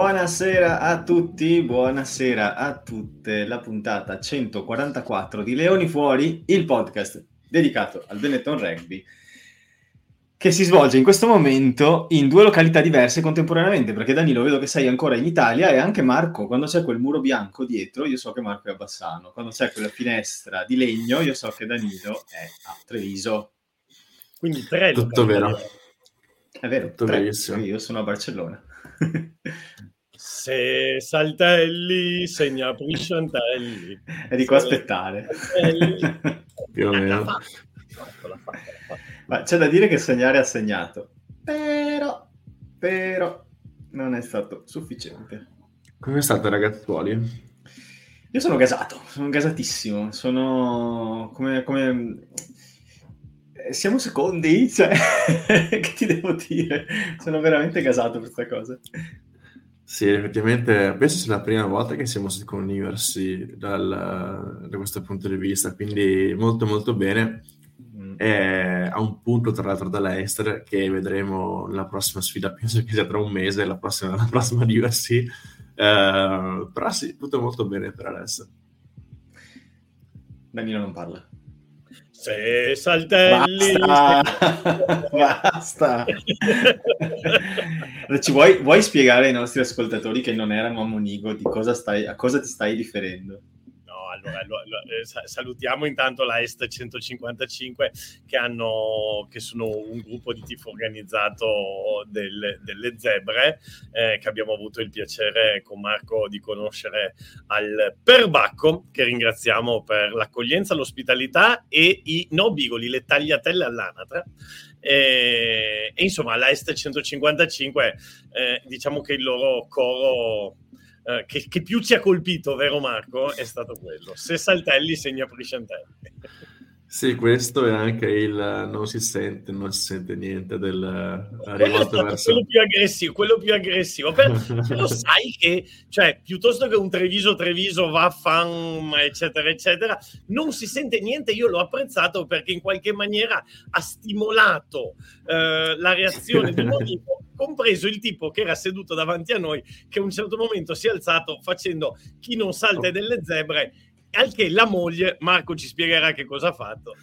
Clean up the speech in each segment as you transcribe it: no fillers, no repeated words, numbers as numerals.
Buonasera a tutte, la puntata 144 di Leoni Fuori, il podcast dedicato al Benetton Rugby, che si svolge in questo momento in due località diverse contemporaneamente, perché Danilo vedo che sei ancora in Italia e anche Marco, quando c'è quel muro bianco dietro, io so che Marco è a Bassano, quando c'è quella finestra di legno, io so che Danilo è a Treviso. Quindi tre località. Tutto vero. È vero, io sono a Barcellona. Se saltelli, segna Prisciantelli. È di qua aspettare. Più o meno. L'ha fatta. Ma c'è da dire che segnare ha segnato, però non è stato sufficiente. Come state, ragazzuoli? Io sono gasato, sono gasatissimo, sono come... Siamo secondi, cioè, che ti devo dire? Sono veramente gasato per questa cosa. Sì, effettivamente, penso sia la prima volta che siamo secondi versi da questo punto di vista, quindi molto molto bene. È a un punto, tra l'altro, da Leicester, che vedremo la prossima sfida, penso che sia tra un mese, la prossima di URC, però sì, tutto molto bene per adesso. Danilo non parla. Se saltelli, basta. Ci vuoi spiegare ai nostri ascoltatori che non erano a Monigo di a cosa ti stai riferendo? No, allora salutiamo intanto la EST 155 che sono un gruppo di tifo organizzato delle Zebre, che abbiamo avuto il piacere con Marco di conoscere al Perbacco, che ringraziamo per l'accoglienza, l'ospitalità e i nobigoli, le tagliatelle all'anatra. E insomma la EST 155, diciamo che il loro coro che più ci ha colpito, vero Marco, è stato quello: se saltelli segna Prisciantelli. Sì, questo è anche il non si sente niente del rivolto verso quello più aggressivo. Però sai che, cioè, piuttosto che un Treviso vaffan eccetera non si sente niente, io l'ho apprezzato perché in qualche maniera ha stimolato la reazione di Monigo, compreso il tipo che era seduto davanti a noi, che a un certo momento si è alzato facendo chi non salta è delle Zebre, al che la moglie, Marco ci spiegherà che cosa ha fatto.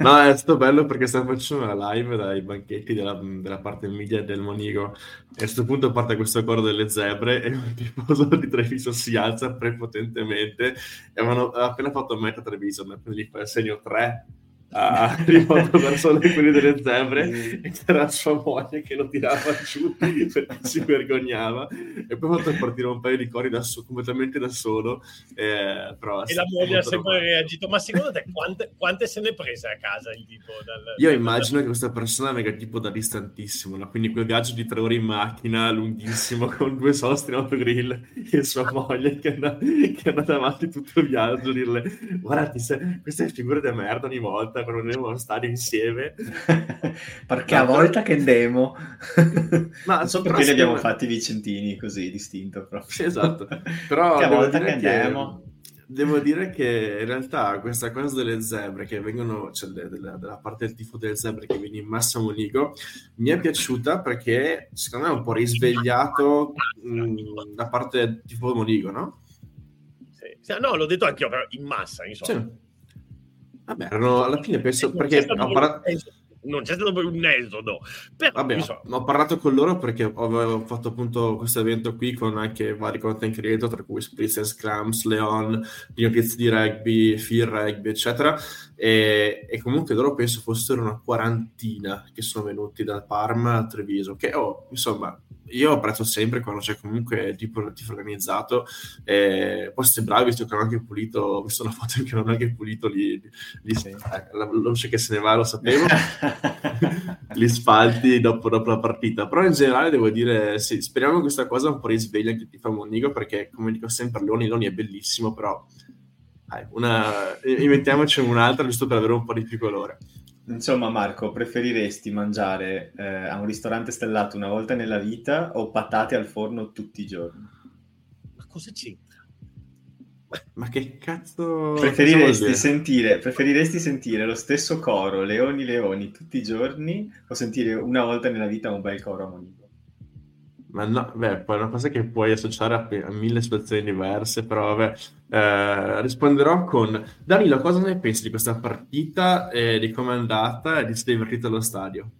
No, è stato bello perché stavo facendo una live dai banchetti della parte media del Monigo, e a questo punto parte questo coro delle Zebre e un tifoso di Treviso si alza prepotentemente e avevano appena fatto metà Treviso, ma poi gli fa il segno 3 rivolto verso quelli delle Zebre, e c'era sua moglie che lo tirava giù perché si vergognava, e poi ha fatto partire un paio di cori completamente da solo, però e la moglie ha sempre reagito. Ma secondo te quante se ne è prese a casa il tipo? Io immagino che questa persona venga tipo da distantissimo, no? Quindi quel viaggio di 3 ore in macchina lunghissimo con 2 sostri in autogrill e sua moglie che è andata avanti tutto il viaggio a dirle: guardati, questa è figura di merda ogni volta quando andiamo allo stadio insieme perché a volta che andiamo non so perché li abbiamo fatti vicentini così distinto proprio. Sì, esatto, però a volta che andiamo devo dire che in realtà questa cosa delle Zebre che vengono, cioè della parte del tifo delle Zebre che viene in massa a Monigo, mi è piaciuta perché secondo me è un po' risvegliato la parte del tifo Monigo, no? Sì, no, l'ho detto anch'io, però in massa insomma. Sì. Vabbè, alla fine penso perché ho parlato... non c'è stato proprio un esodo, però vabbè, ho parlato con loro perché avevo fatto appunto questo evento qui con anche vari content creator, tra cui Spritz and Scrums, Leon, Dino Piazzi di Rugby, Fear Rugby, eccetera, e comunque loro penso fossero una quarantina che sono venuti dal Parma a Treviso, che insomma io apprezzo sempre quando c'è comunque tipo un tifo organizzato, poi siete bravi, visto che hanno anche pulito, ho visto una foto che hanno anche pulito lì sì. La luce che se ne va, lo sapevo gli spalti dopo la partita, però in generale devo dire sì, speriamo che questa cosa un po' risveglia anche il tifo Monigo, perché come dico sempre Leoni è bellissimo, però inventiamoci un'altra giusto per avere un po' di più colore. Insomma, Marco, preferiresti mangiare a un ristorante stellato una volta nella vita o patate al forno tutti i giorni? Ma cosa c'entra? Ma che cazzo? Preferiresti sentire lo stesso coro Leoni tutti i giorni o sentire una volta nella vita un bel coro a Monigo? Ma no, beh, poi è una cosa che puoi associare a mille situazioni diverse, però vabbè, risponderò con Danilo, cosa ne pensi di questa partita, di come è andata e di se divertito allo stadio?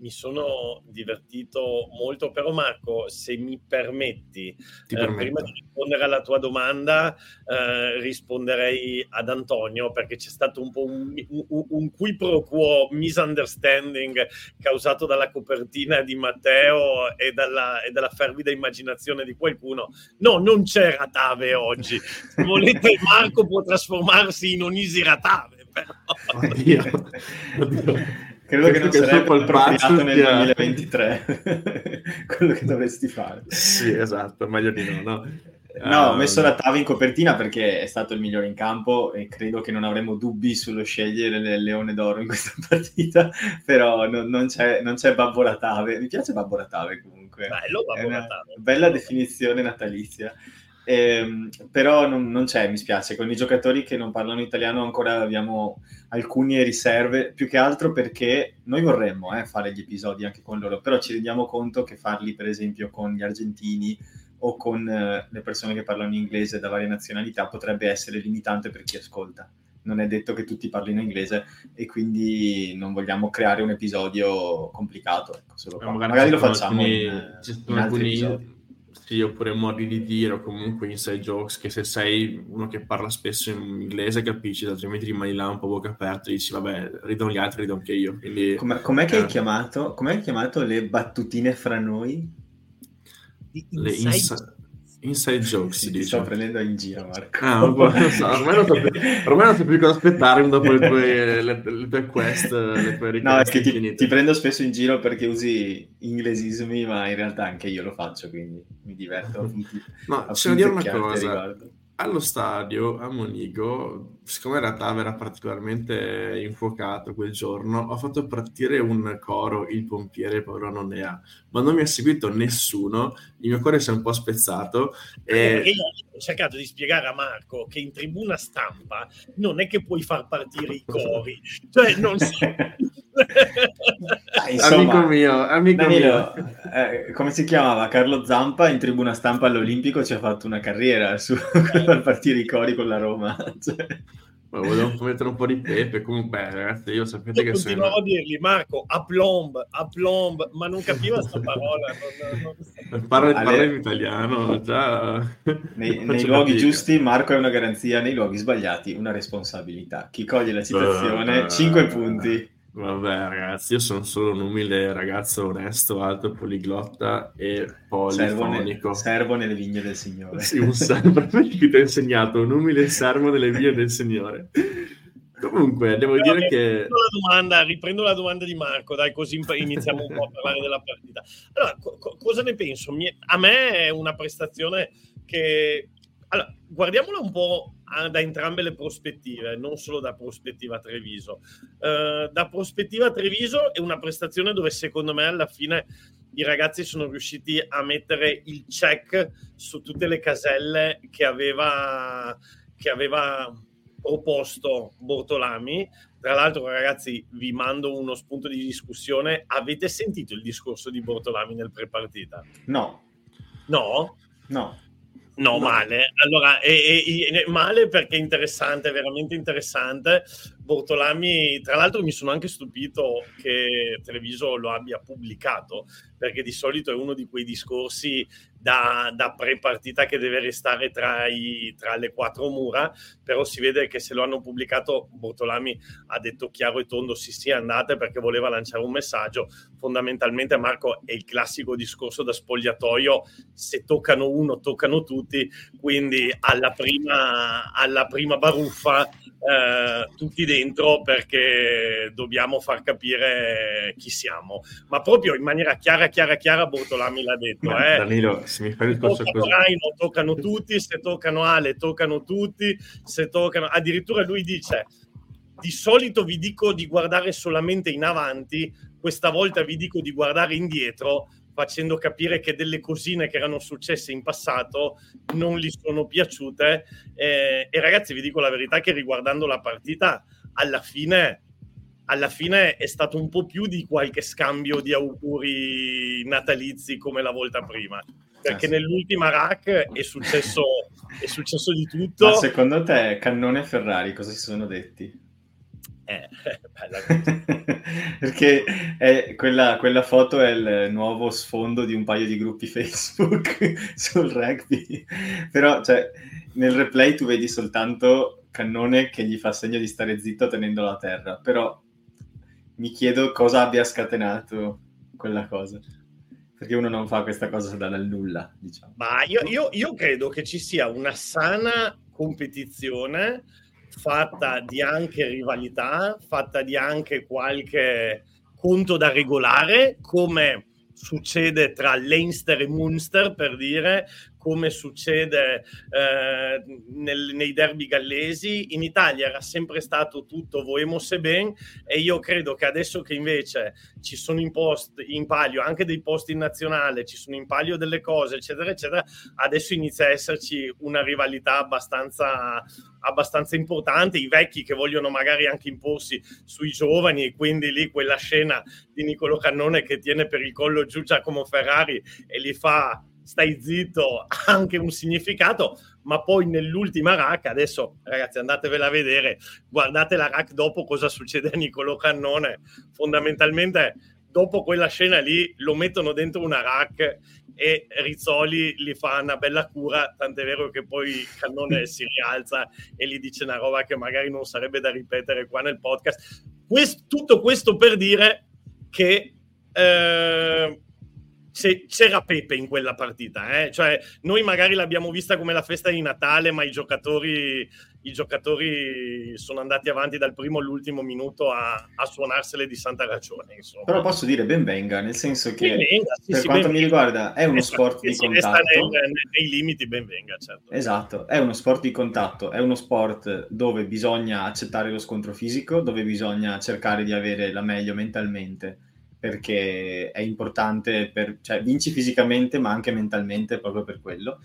Mi sono divertito molto, però Marco, se mi permetti, prima di rispondere alla tua domanda, risponderei ad Antonio, perché c'è stato un po' un qui pro quo misunderstanding causato dalla copertina di Matteo e dalla fervida immaginazione di qualcuno. No, non c'è Ratave oggi. Se volete, Marco può trasformarsi in Onisi La Tave, però. Oddio. Credo che non sarebbe appropriato nel 2023 quello che dovresti fare. Sì, esatto, meglio di no, no? No, ho messo La Tave in copertina perché è stato il migliore in campo e credo che non avremo dubbi sullo scegliere il Leone d'Oro in questa partita, però non c'è Babbo La Tave. Mi piace Babbo La Tave comunque. Bello Babbo La Tave. Bella definizione natalizia. Però non c'è, mi spiace, con i giocatori che non parlano italiano ancora abbiamo alcune riserve, più che altro perché noi vorremmo fare gli episodi anche con loro, però ci rendiamo conto che farli per esempio con gli argentini o con le persone che parlano inglese da varie nazionalità potrebbe essere limitante per chi ascolta. Non è detto che tutti parlino inglese e quindi non vogliamo creare un episodio complicato, ecco, solo magari lo facciamo in altri episodi. Sì, oppure modi di dire, o comunque inside jokes, che se sei uno che parla spesso in inglese capisci, altrimenti rimani là un po' bocca aperta e dici vabbè, ridono gli altri, rido anche io. Quindi, com'è che hai chiamato le battutine fra noi? Le inside jokes, si dice. Sto prendendo in giro, Marco. Ormai non so più cosa aspettare dopo le tue quest, le tue richieste. No, è che ti prendo spesso in giro perché usi inglesismi, ma in realtà anche io lo faccio, quindi mi diverto. Ma c'è da dire una cosa. Allo stadio, a Monigo, siccome in realtà era particolarmente infuocato quel giorno, ho fatto partire un coro, il pompiere, il povero non ne ha, ma non mi ha seguito nessuno, il mio cuore si è un po' spezzato. E io ho cercato di spiegare a Marco che in tribuna stampa non è che puoi far partire i cori, cioè non si... Insomma, amico mio. Come si chiamava Carlo Zampa in tribuna stampa all'Olimpico ci ha fatto una carriera su far partire i cori con la Roma, cioè. Ma volevo mettere un po' di pepe comunque, ragazzi, io sapete che sono... continuavo a dirgli Marco, aplomb, ma non capiva questa parola. Non... Parla in italiano già. Nei luoghi giusti Marco è una garanzia, nei luoghi sbagliati una responsabilità. Chi coglie la citazione 5 punti. Vabbè ragazzi, io sono solo un umile ragazzo onesto, alto, poliglotta e polifonico. Servo nelle vigne del Signore. Sì, un servo, chi ti ha insegnato? Un umile servo nelle vigne del Signore. Comunque, devo dire che... Riprendo la domanda di Marco, dai, così iniziamo un po' a parlare della partita. Allora, cosa ne penso? A me è una prestazione che... Allora, guardiamola un po' da entrambe le prospettive, non solo da prospettiva Treviso. Da prospettiva Treviso è una prestazione dove secondo me alla fine i ragazzi sono riusciti a mettere il check su tutte le caselle che aveva proposto Bortolami. Tra l'altro, ragazzi, vi mando uno spunto di discussione. Avete sentito il discorso di Bortolami nel pre-partita? No. No, male. Allora, male perché è interessante, veramente interessante. Bortolami, tra l'altro mi sono anche stupito che Treviso lo abbia pubblicato, perché di solito è uno di quei discorsi da pre-partita che deve restare tra le quattro mura, però si vede che se lo hanno pubblicato Bortolami ha detto chiaro e tondo sì, andate, perché voleva lanciare un messaggio. Fondamentalmente, Marco, è il classico discorso da spogliatoio, se toccano uno toccano tutti, quindi alla prima baruffa tutti dentro, perché dobbiamo far capire chi siamo, ma proprio in maniera chiara. Bortolami l'ha detto, Danilo, se mi fai il corso così, toccano tutti, se toccano Ale toccano tutti, se toccano, addirittura lui dice: di solito vi dico di guardare solamente in avanti, questa volta vi dico di guardare indietro, facendo capire che delle cosine che erano successe in passato non gli sono piaciute. E ragazzi, vi dico la verità che riguardando la partita, alla fine alla fine è stato un po' più di qualche scambio di auguri natalizi come la volta prima, perché nell'ultima RAC è successo di tutto. Ma secondo te Cannone e Ferrari cosa si sono detti? Bella cosa. Perché quella foto è il nuovo sfondo di un paio di gruppi Facebook sul rugby, però cioè, nel replay tu vedi soltanto Cannone che gli fa segno di stare zitto tenendolo a terra, però mi chiedo cosa abbia scatenato quella cosa, perché uno non fa questa cosa dal nulla, diciamo. Ma io credo che ci sia una sana competizione fatta di anche rivalità, fatta di anche qualche conto da regolare, come succede tra Leinster e Munster, per dire, come succede nei derby gallesi. In Italia era sempre stato tutto voemos e ben, e io credo che adesso che invece ci sono in palio anche dei posti in nazionale, ci sono in palio delle cose, eccetera, eccetera, adesso inizia a esserci una rivalità abbastanza importante, i vecchi che vogliono magari anche imporsi sui giovani, e quindi lì quella scena di Niccolò Cannone che tiene per il collo giù Giacomo Ferrari e gli fa stai zitto, anche un significato. Ma poi nell'ultima RAC, adesso ragazzi andatevela a vedere, guardate la RAC dopo cosa succede a Niccolò Cannone, fondamentalmente dopo quella scena lì lo mettono dentro una RAC e Rizzoli gli fa una bella cura, tant'è vero che poi Cannone si rialza e gli dice una roba che magari non sarebbe da ripetere qua nel podcast. Tutto questo per dire che c'era Pepe in quella partita, eh? Cioè noi magari l'abbiamo vista come la festa di Natale, ma i giocatori sono andati avanti dal primo all'ultimo minuto a suonarsele di santa ragione, insomma. Però posso dire ben venga, nel senso che venga, sì, per quanto mi riguarda è uno sport di contatto, nei limiti ben venga, certo. Esatto, è uno sport di contatto, è uno sport dove bisogna accettare lo scontro fisico, dove bisogna cercare di avere la meglio mentalmente, perché è importante, cioè vinci fisicamente ma anche mentalmente proprio per quello.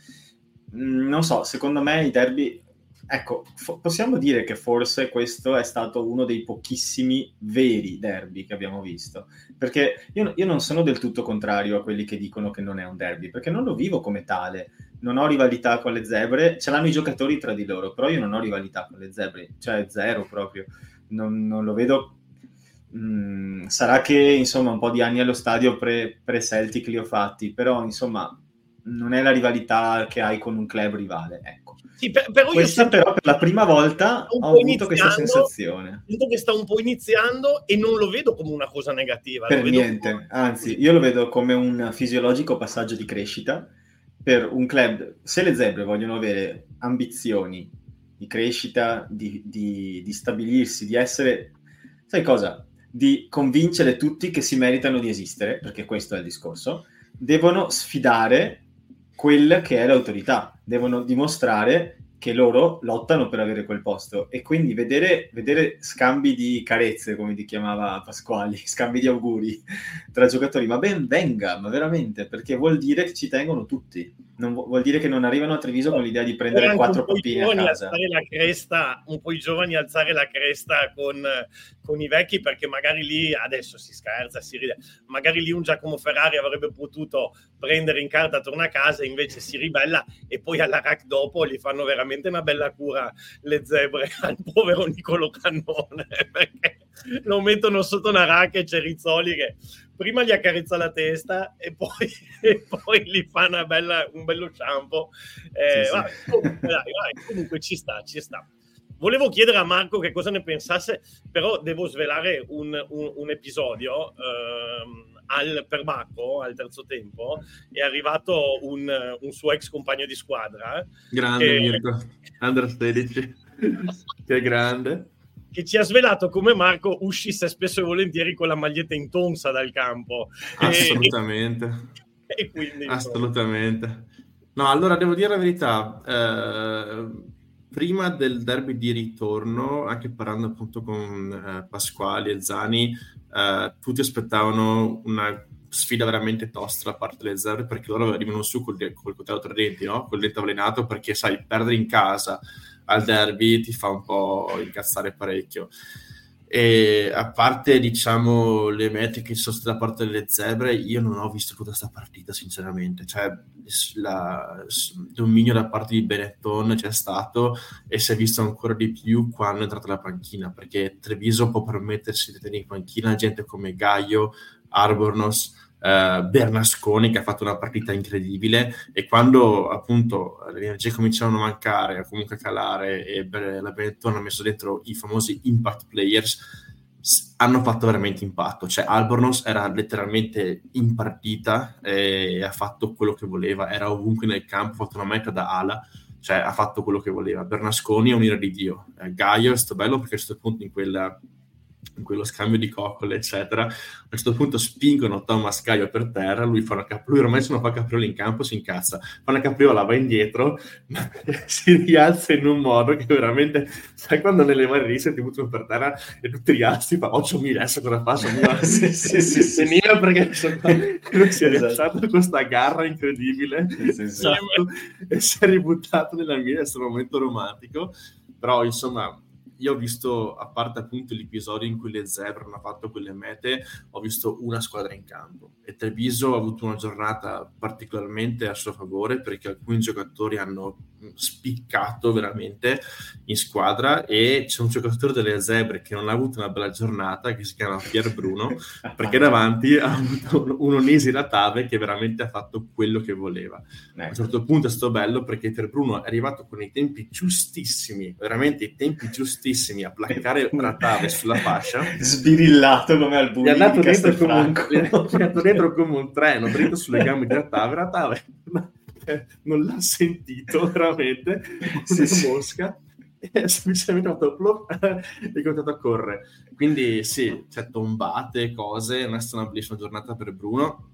Non so, secondo me i derby, ecco, possiamo dire che forse questo è stato uno dei pochissimi veri derby che abbiamo visto, perché io non sono del tutto contrario a quelli che dicono che non è un derby, perché non lo vivo come tale, non ho rivalità con le Zebre, ce l'hanno i giocatori tra di loro, però io non ho rivalità con le Zebre, cioè zero proprio, non lo vedo. Sarà che insomma un po' di anni allo stadio pre-Celtic li ho fatti, però insomma non è la rivalità che hai con un club rivale, ecco. Sì, però per la prima volta ho avuto questa sensazione. Sento che sta un po' iniziando e non lo vedo come una cosa negativa. Per niente, anzi, io lo vedo come un fisiologico passaggio di crescita per un club. Se le Zebre vogliono avere ambizioni di crescita, di stabilirsi, di essere, sai cosa? Di convincere tutti che si meritano di esistere, perché questo è il discorso, devono sfidare quella che è l'autorità, devono dimostrare che loro lottano per avere quel posto, e quindi vedere scambi di carezze, come li chiamava Pasquali, scambi di auguri tra giocatori, ma ben venga, ma veramente, perché vuol dire che ci tengono tutti, non vuol dire che non arrivano a Treviso con l'idea di prendere 4 pappine a casa. Un po' i giovani alzare la cresta con i vecchi, perché magari lì, adesso si scherza, si ride, magari lì un Giacomo Ferrari avrebbe potuto prendere in carta, torna a casa, invece si ribella e poi alla RAC dopo gli fanno veramente una bella cura le Zebre al povero Niccolò Cannone, perché lo mettono sotto una racca e c'è Rizzoli che prima gli accarezza la testa e poi gli fa un bello shampoo, sì. Vai, comunque ci sta. Volevo chiedere a Marco che cosa ne pensasse, però devo svelare un episodio. Per Marco al terzo tempo è arrivato un suo ex compagno di squadra, grande Mirko, Under 16 che è grande, che ci ha svelato come Marco uscisse spesso e volentieri con la maglietta in tonsa dal campo. Assolutamente. E quindi assolutamente no, allora devo dire la verità, prima del derby di ritorno, anche parlando appunto con Pasquali e Zani, tutti aspettavano una sfida veramente tosta da parte delle Zebre, perché loro arrivano su col coltello tra denti, no? Col dente avvelenato, perché sai, perdere in casa al derby ti fa un po' incazzare parecchio. E a parte, diciamo, le mete che ci sono state da parte delle Zebre, io non ho visto tutta questa partita, sinceramente. Cioè, il dominio da parte di Benetton c'è stato, e si è visto ancora di più quando è entrata la panchina, perché Treviso può permettersi di tenere in panchina gente come Gaio, Arbornos, Bernasconi, che ha fatto una partita incredibile, e quando appunto le energie cominciavano a mancare o comunque a calare e la Benetton ha messo dentro i famosi impact players, hanno fatto veramente impatto. Cioè, Albornoz era letteralmente in partita e ha fatto quello che voleva, era ovunque nel campo, ha fatto una meta da ala, cioè ha fatto quello che voleva. Bernasconi è un'ira di Dio, Gaio è stato bello perché a un certo punto in quello scambio di coccole, eccetera, a un certo punto spingono Thomas Gaio per terra, lui ormai se non fa capriola in campo si incazza, fa una capriola, va indietro, ma si rialza in un modo che veramente, sai quando nelle mani risse ti buttano per terra e tu ti rialzi, fa 8.000, adesso cosa fa? Sì, perché lui si è rialzato con questa garra incredibile, e si è ributtato nella mia, è stato un momento romantico. Però insomma, io ho visto, a parte appunto l'episodio in cui le Zebre hanno fatto quelle mete, ho visto una squadra in campo, e Treviso ha avuto una giornata particolarmente a suo favore, perché alcuni giocatori hanno spiccato veramente in squadra, e c'è un giocatore delle Zebre che non ha avuto una bella giornata, che si chiama Pier Bruno, perché davanti ha avuto un Onisi La Tave che veramente ha fatto quello che voleva. A un certo punto è stato bello perché Pier Bruno è arrivato con i tempi giustissimi, veramente i tempi giustissimi, a placcare La Tave sulla fascia, sbirillato come al buio, gli è andato dentro come un treno, dritto sulle gambe di La Tave. La Tave non l'ha sentito veramente, mosca, e semplicemente è continuato a correre. Quindi sì, c'è tombate, cose, non è stata una bellissima giornata per Bruno.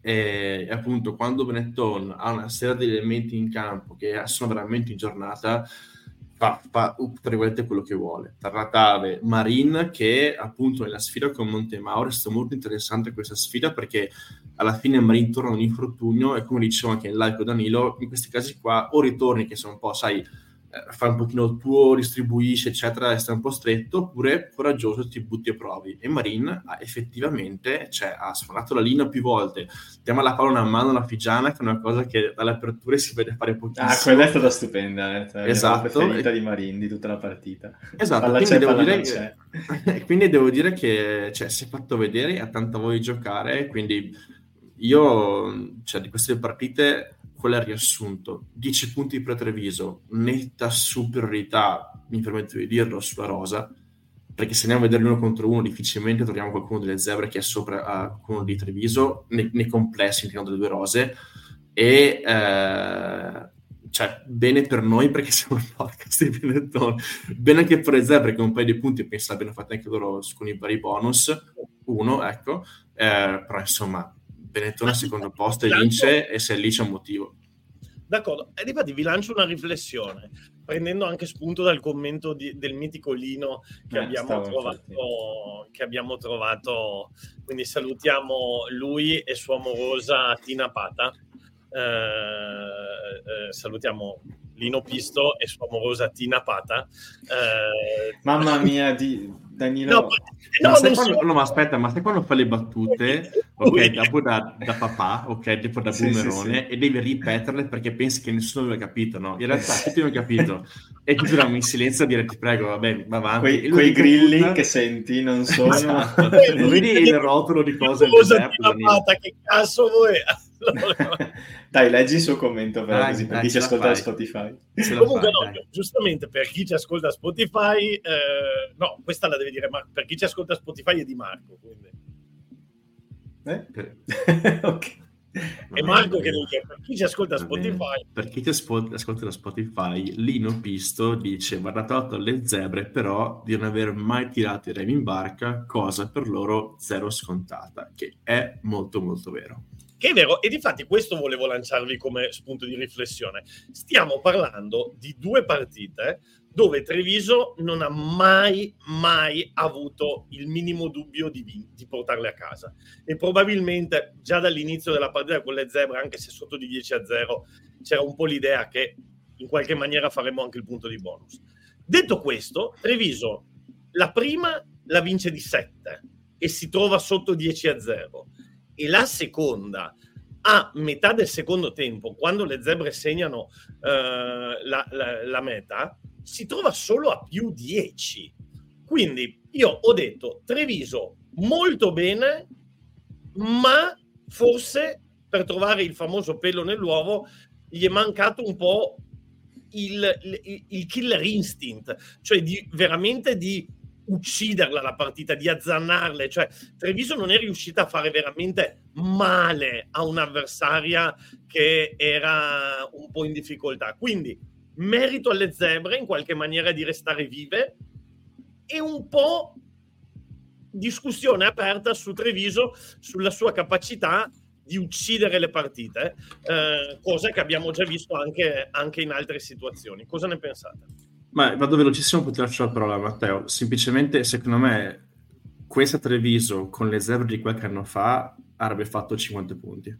E appunto, quando Benetton ha una serie di elementi in campo che sono veramente in giornata, fa tra virgolette quello che vuole. Tra La Tave, Marin, che appunto nella sfida con Montemauro è stata molto interessante questa sfida, perché alla fine Marin torna ad un infortunio, e come dicevo anche in live con Danilo, in questi casi qua o ritorni che sono un po', sai, fai un pochino il tuo, distribuisci eccetera, e sta un po' stretto, oppure coraggioso, ti butti e provi. E Marin effettivamente, cioè, ha sforato la linea più volte, chiama la palla una mano alla Figiana, che è una cosa che dalle aperture si vede fare pochissimo. Quella è stata stupenda, esatto, la preferita di Marin di tutta la partita, esatto. Quindi devo dire che, cioè, si è fatto vedere, ha tanta voglia di giocare. Quindi io, cioè, di queste partite, quello è il riassunto: 10 punti per Treviso, netta superiorità, mi permetto di dirlo, sulla rosa, perché se andiamo a vedere uno contro uno difficilmente troviamo qualcuno delle Zebre che è sopra a qualcuno di Treviso nei complessi all'interno delle due rose. E cioè, bene per noi perché siamo il podcast di Benetton, bene anche per le Zebre, che un paio di punti penso abbiano fatto anche loro con i vari bonus, uno, ecco, però insomma Benetton al secondo posto e vince, e se lì c'è un motivo. D'accordo, e infatti vi lancio una riflessione, prendendo anche spunto dal commento del mitico Lino che abbiamo trovato, quindi salutiamo lui e sua amorosa Tina Pata, salutiamo Lino Pisto e sua amorosa Tina Pata. Mamma mia, Danilo. Ma se quando fa le battute, ok, da papà, ok, tipo da boomerone, sì. E devi ripeterle perché pensi che nessuno lo ha capito, no? In realtà tutti hanno capito. E tu eravamo in silenzio a dire: ti prego, va bene, va avanti. Quei grilli che senti non sono. Esatto. Vedi il rotolo di cose. Che cazzo vuoi? Dai, leggi il suo commento però, così per chi ci ascolta da Spotify. Comunque giustamente per chi ci ascolta da Spotify, no, questa la deve dire Marco, per chi ci ascolta da Spotify è di Marco, quindi. Ok. E Marco che dice: per chi ci ascolta da Spotify, per chi ti ascolta da Spotify, Lino Pisto dice: guardate alle Zebre, però di non aver mai tirato i remi in barca, cosa per loro zero scontata, che è molto molto vero. Che è vero, e difatti questo volevo lanciarvi come spunto di riflessione. Stiamo parlando di due partite dove Treviso non ha mai, mai avuto il minimo dubbio di portarle a casa. E probabilmente già dall'inizio della partita con le Zebre, anche se sotto di 10-0, c'era un po' l'idea che in qualche maniera faremmo anche il punto di bonus. Detto questo, Treviso, la prima la vince di 7 e si trova sotto 10-0, e la seconda a metà del secondo tempo, quando le Zebre segnano la meta, si trova solo a più 10. Quindi io ho detto Treviso molto bene, ma forse per trovare il famoso pelo nell'uovo gli è mancato un po' il killer instinct, cioè di veramente di ucciderla la partita, di azzannarle. Cioè Treviso non è riuscita a fare veramente male a un'avversaria che era un po' in difficoltà. Quindi merito alle Zebre in qualche maniera di restare vive, e un po' discussione aperta su Treviso, sulla sua capacità di uccidere le partite, cosa che abbiamo già visto anche in altre situazioni. Cosa ne pensate? Ma vado velocissimo, per lasciare la parola a Matteo. Semplicemente, secondo me, questa Treviso con le Zebre di qualche anno fa avrebbe fatto 50 punti.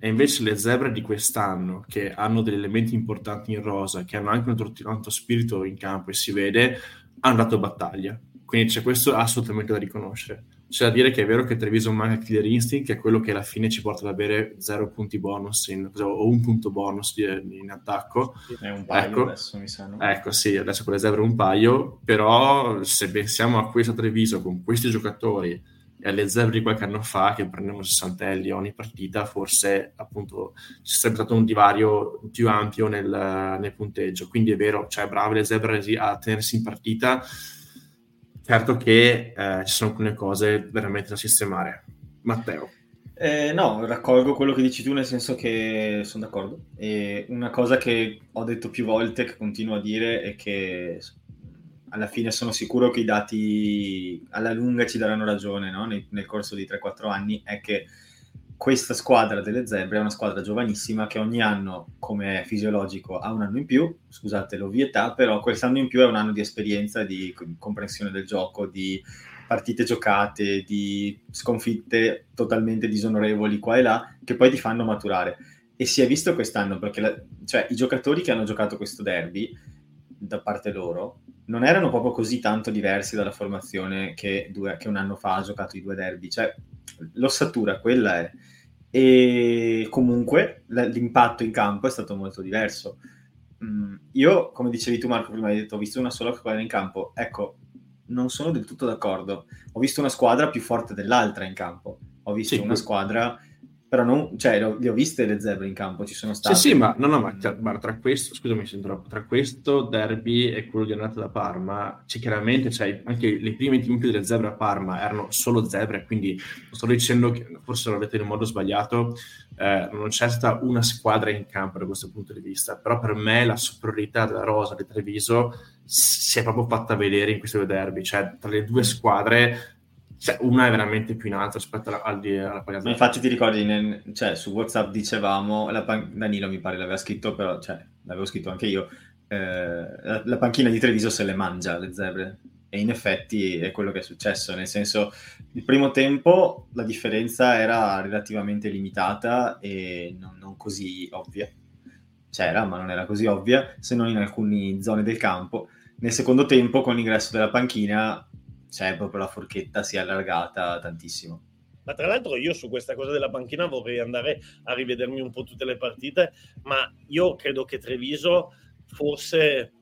E invece le Zebre di quest'anno, che hanno degli elementi importanti in rosa, che hanno anche un altro spirito in campo e si vede, hanno dato battaglia. Quindi c'è questo assolutamente da riconoscere. C'è da dire che è vero che Treviso manca il killer instinct, che è quello che alla fine ci porta ad avere 0 punti bonus o 1 punto bonus in attacco. È un paio, ecco, adesso mi sa, no? Ecco, sì, adesso con le Zebre un paio, però se pensiamo a questa Treviso con questi giocatori e alle Zebre di qualche anno fa, che prendiamo 60 ogni partita, forse appunto ci sarebbe stato un divario più ampio nel punteggio. Quindi è vero, cioè brave le Zebre a tenersi in partita. Certo che ci sono alcune cose veramente da sistemare. Matteo. No, raccolgo quello che dici tu, nel senso che sono d'accordo. E una cosa che ho detto più volte, che continuo a dire, è che alla fine sono sicuro che i dati alla lunga ci daranno ragione, no? Nel corso di 3-4 anni, è che questa squadra delle Zebre è una squadra giovanissima che ogni anno, come è fisiologico, ha un anno in più, scusate l'ovvietà, però quest'anno in più è un anno di esperienza, di comprensione del gioco, di partite giocate, di sconfitte totalmente disonorevoli qua e là, che poi ti fanno maturare. E si è visto quest'anno, perché cioè, i giocatori che hanno giocato questo derby, da parte loro, non erano proprio così tanto diversi dalla formazione che un anno fa ha giocato i due derby, cioè l'ossatura quella è. E comunque l'impatto in campo è stato molto diverso. Io, come dicevi tu Marco prima, hai detto ho visto una sola squadra in campo. Ecco, non sono del tutto d'accordo. Ho visto una squadra più forte dell'altra in campo, ho visto sì, una squadra, però non, cioè le ho viste le Zebre in campo, ci sono state. Sì, ma ma tra questo, scusami se interrompo, tra questo derby e quello di andata da Parma, c'è chiaramente, cioè, anche le prime 20 minuti delle Zebre a Parma erano solo Zebre, quindi sto dicendo che forse lo avete in un modo sbagliato, non c'è stata una squadra in campo da questo punto di vista, però per me la superiorità della rosa di Treviso si è proprio fatta vedere in questi due derby, cioè tra le due squadre. Cioè, una è veramente più in alto rispetto alla pagina. Ma infatti ti ricordi, cioè, su WhatsApp dicevamo, Danilo mi pare l'aveva scritto, però cioè, l'avevo scritto anche io, la panchina di Treviso se le mangia le Zebre. E in effetti è quello che è successo, nel senso, il primo tempo la differenza era relativamente limitata e non così ovvia. C'era, ma non era così ovvia, se non in alcune zone del campo. Nel secondo tempo, con l'ingresso della panchina, cioè proprio la forchetta si è allargata tantissimo. Ma tra l'altro io su questa cosa della panchina vorrei andare a rivedermi un po' tutte le partite, ma io credo che Treviso, forse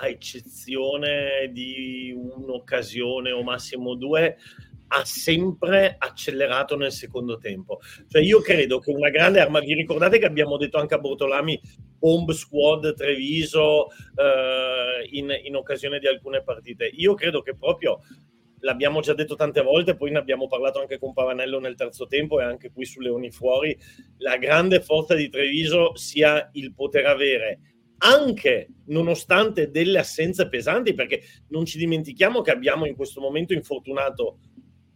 a eccezione di un'occasione o massimo due, ha sempre accelerato nel secondo tempo. Cioè io credo che una grande arma, vi ricordate che abbiamo detto anche a Bortolami, bomb squad Treviso in occasione di alcune partite, io credo che proprio, l'abbiamo già detto tante volte, poi ne abbiamo parlato anche con Pavanello nel terzo tempo e anche qui su Leoni Fuori, la grande forza di Treviso sia il poter avere, anche nonostante delle assenze pesanti, perché non ci dimentichiamo che abbiamo in questo momento infortunato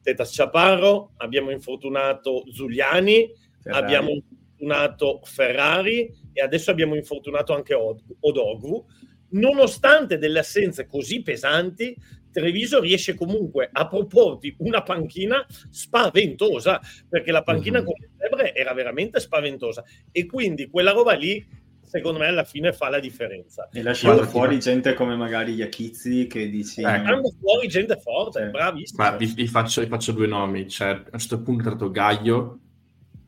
Teta Sciaparro, abbiamo infortunato Zuliani, Ferrari. Abbiamo infortunato Ferrari e adesso abbiamo infortunato anche Odogwu. Nonostante delle assenze così pesanti, Treviso riesce comunque a proporti una panchina spaventosa, perché la panchina con le Zebre era veramente spaventosa, e quindi quella roba lì secondo me alla fine fa la differenza. E lasciando fuori gente come magari Iachizzi, che dici... Lasciando fuori gente forte, bravissima. Ma vi faccio due nomi. Cioè, a questo punto è stato Gaio,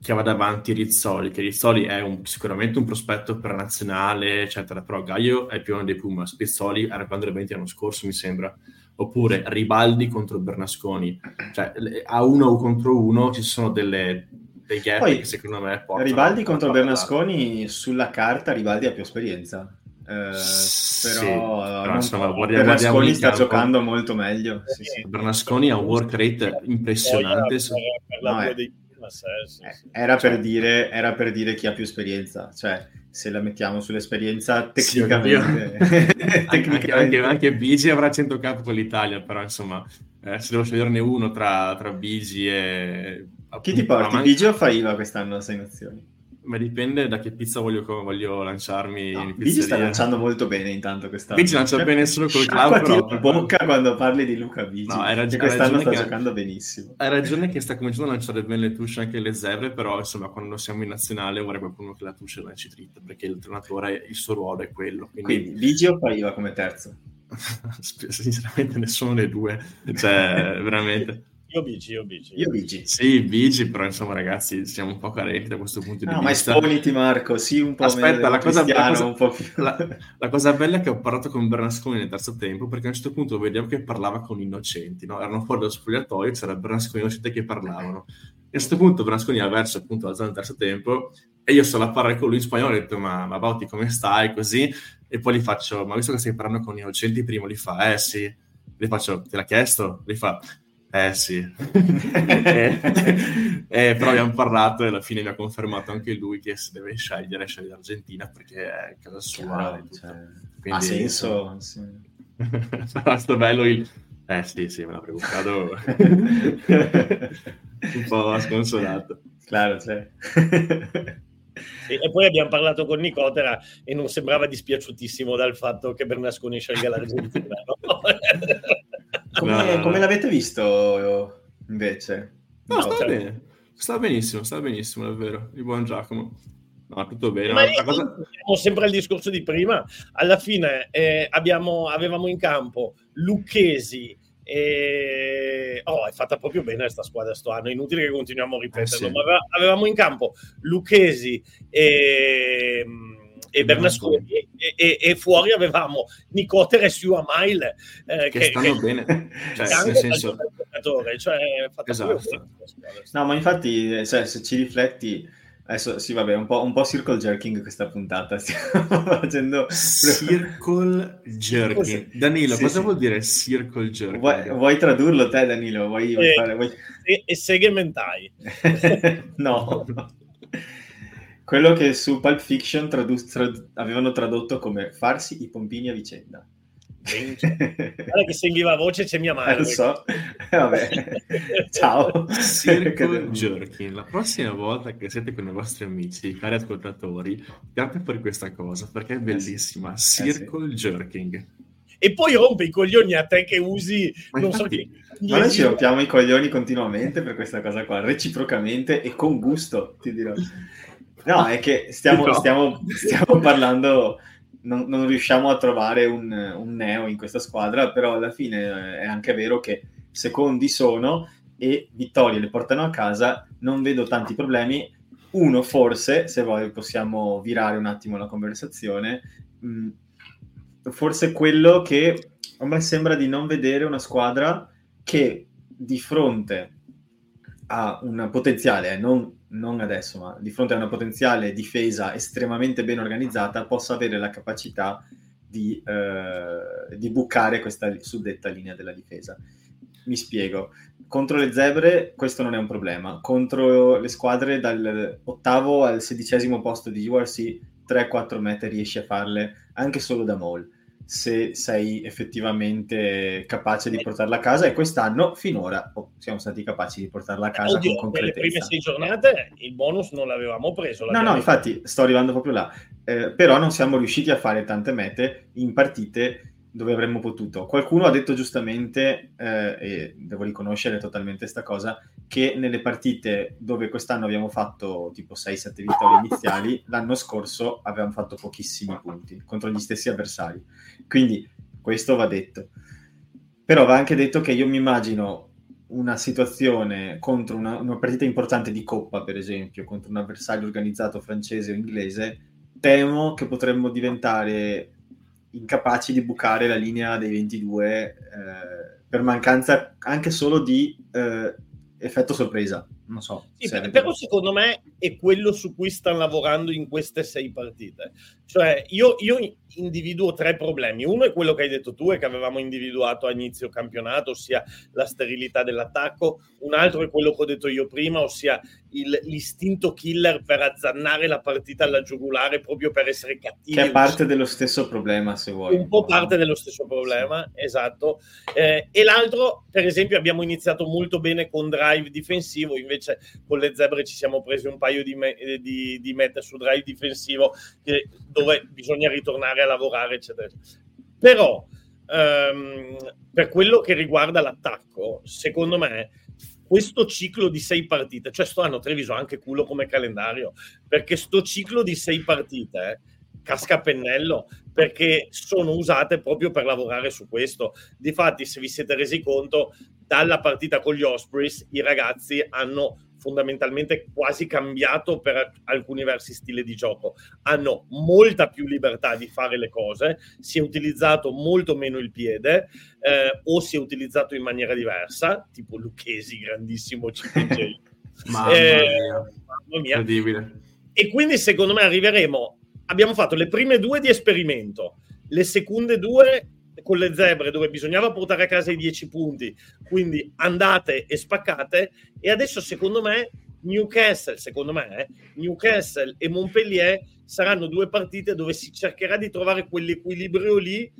che va davanti Rizzoli, che Rizzoli è sicuramente un prospetto per la nazionale, eccetera, però Gaio è più uno dei Pumas. Rizzoli era quando era 20 l'anno scorso, mi sembra. Oppure Ribaldi contro Bernasconi. Cioè, a uno contro uno ci sono dei gap. Poi, che secondo me portano... Ribaldi contro Bernasconi, sulla carta Ribaldi ha più esperienza. Però insomma, Bernasconi sta giocando molto meglio. Sì. Bernasconi ha un work rate impressionante. Era per dire chi ha più esperienza, cioè se la mettiamo sull'esperienza tecnicamente, anche Vigi avrà 100k con l'Italia, però insomma se devo sceglierne uno tra Vigi e chi ti porti, Vigi o Faiva quest'anno a 6 nazioni? Ma dipende da che pizza voglio lanciarmi. Vigi sta lanciando molto bene intanto quest'anno. Vigi lancia bene solo col club, però... in bocca quando parli di Luca Vigi. No, quest'anno sta giocando benissimo. Hai ragione che sta cominciando a lanciare bene le touche, anche le zebre, però insomma quando siamo in nazionale vorrei qualcuno che la touche la lanci dritta, perché il tornatore, il suo ruolo è quello. Quindi Vigi o Paiva come terzo? Sinceramente nessuno dei due, cioè veramente... Io Vigi. Sì, Vigi, però insomma ragazzi, siamo un po' carenti da questo punto di vista. No, ma esponiti Marco, sì, un po' aspetta, la cosa bella è che ho parlato con Bernasconi nel terzo tempo, perché a un certo punto vediamo che parlava con innocenti, no? Erano fuori dallo spogliatoio, c'era Bernasconi e innocenti che parlavano. E a questo punto Bernasconi ha verso appunto la zona del terzo tempo e io sono a parlare con lui in spagnolo e ho detto ma Bauti come stai, così? E poi gli faccio, ma visto che stai parlando con innocenti, prima gli fa, sì. Gli faccio, te l'ha chiesto? Gli fa... sì, però abbiamo parlato e alla fine mi ha confermato anche lui che se deve sceglie l'Argentina perché è casa sua. Ha senso. Sì. Sarà stato bello il... sì, me l'ha preoccupato un po' sconsolato. Claro, cioè. E poi abbiamo parlato con Nicotera e non sembrava dispiaciutissimo dal fatto che Bernasconi scelga l'Argentina, no? Come l'avete visto invece? No, sta benissimo davvero, il buon Giacomo. No, tutto bene. Ma sempre al discorso di prima, alla fine avevamo in campo Lucchesi e... è fatta proprio bene questa squadra sto anno, inutile che continuiamo a ripeterlo. Ma avevamo in campo Lucchesi e Bernasconi e fuori avevamo Nicotera e Siuamail che stanno bene, cioè, nel senso... cioè, esatto. No, ma infatti cioè, se ci rifletti adesso sì, vabbè, un po' circle jerking questa puntata stiamo facendo. Circle jerking, Danilo, cosa vuol dire circle jerking? Vuoi tradurlo te, Danilo? E segmentai. No. Quello che su Pulp Fiction avevano tradotto come farsi i pompini a vicenda. Guarda che seguiva la voce c'è mia madre. Lo so. Vabbè. Ciao. Circle jerking. La prossima volta che siete con i vostri amici, cari ascoltatori, date per questa cosa, perché è bellissima. Circle jerking. E poi rompe i coglioni a te che usi... Ma noi ci rompiamo i coglioni continuamente per questa cosa qua, reciprocamente e con gusto, ti dirò. No, è che stiamo parlando, non riusciamo a trovare un neo in questa squadra, però alla fine è anche vero che secondi sono e vittorie le portano a casa, non vedo tanti problemi. Uno forse, se vuoi possiamo virare un attimo la conversazione, forse quello che a me sembra di non vedere una squadra che di fronte a un potenziale, non adesso, ma di fronte a una potenziale difesa estremamente ben organizzata, possa avere la capacità di bucare questa suddetta linea della difesa. Mi spiego. Contro le Zebre questo non è un problema. Contro le squadre dall'8° al 16° posto di URC, 3-4 mete riesci a farle anche solo da maul, se sei effettivamente capace di portarla a casa, e quest'anno finora siamo stati capaci di portarla a casa con concretezza. Le prime 6 giornate il bonus non l'avevamo preso. No, infatti sto arrivando proprio là, però non siamo riusciti a fare tante mete in partite dove avremmo potuto. Qualcuno ha detto giustamente, e devo riconoscere totalmente sta cosa, che nelle partite dove quest'anno abbiamo fatto tipo 6-7 vittorie iniziali, l'anno scorso avevamo fatto pochissimi punti contro gli stessi avversari. Quindi questo va detto. Però va anche detto che io mi immagino una situazione contro una partita importante di Coppa, per esempio, contro un avversario organizzato francese o inglese, temo che potremmo diventare incapaci di bucare la linea dei 22 per mancanza anche solo di effetto sorpresa. Non so. Sì, però secondo me è quello su cui stanno lavorando in queste 6 partite. Cioè io individuo 3 problemi. Uno è quello che hai detto tu e che avevamo individuato a inizio campionato, ossia la sterilità dell'attacco. Un altro è quello che ho detto io prima, ossia l'istinto killer per azzannare la partita alla giugulare proprio per essere cattivi. Che è parte dello stesso problema, se vuoi. Un po' parte dello stesso problema, sì. Esatto. E l'altro, per esempio, abbiamo iniziato molto bene con drive difensivo, invece con le Zebre ci siamo presi un paio di mete su drive difensivo dove bisogna ritornare a lavorare, eccetera. Però per quello che riguarda l'attacco, secondo me questo ciclo di 6 partite, cioè sto anno Treviso anche culo come calendario, perché sto ciclo di 6 partite casca a pennello, perché sono usate proprio per lavorare su questo. Difatti, se vi siete resi conto, dalla partita con gli Ospreys i ragazzi hanno fondamentalmente quasi cambiato per alcuni versi stile di gioco, hanno molta più libertà di fare le cose, si è utilizzato molto meno il piede o si è utilizzato in maniera diversa, tipo Lucchesi, grandissimo CPJ. Mamma mia. Incredibile. E quindi secondo me arriveremo, abbiamo fatto le prime 2 di esperimento, le seconde 2 con le Zebre dove bisognava portare a casa i 10 punti, quindi andate e spaccate, e adesso secondo me Newcastle e Montpellier saranno 2 partite dove si cercherà di trovare quell'equilibrio lì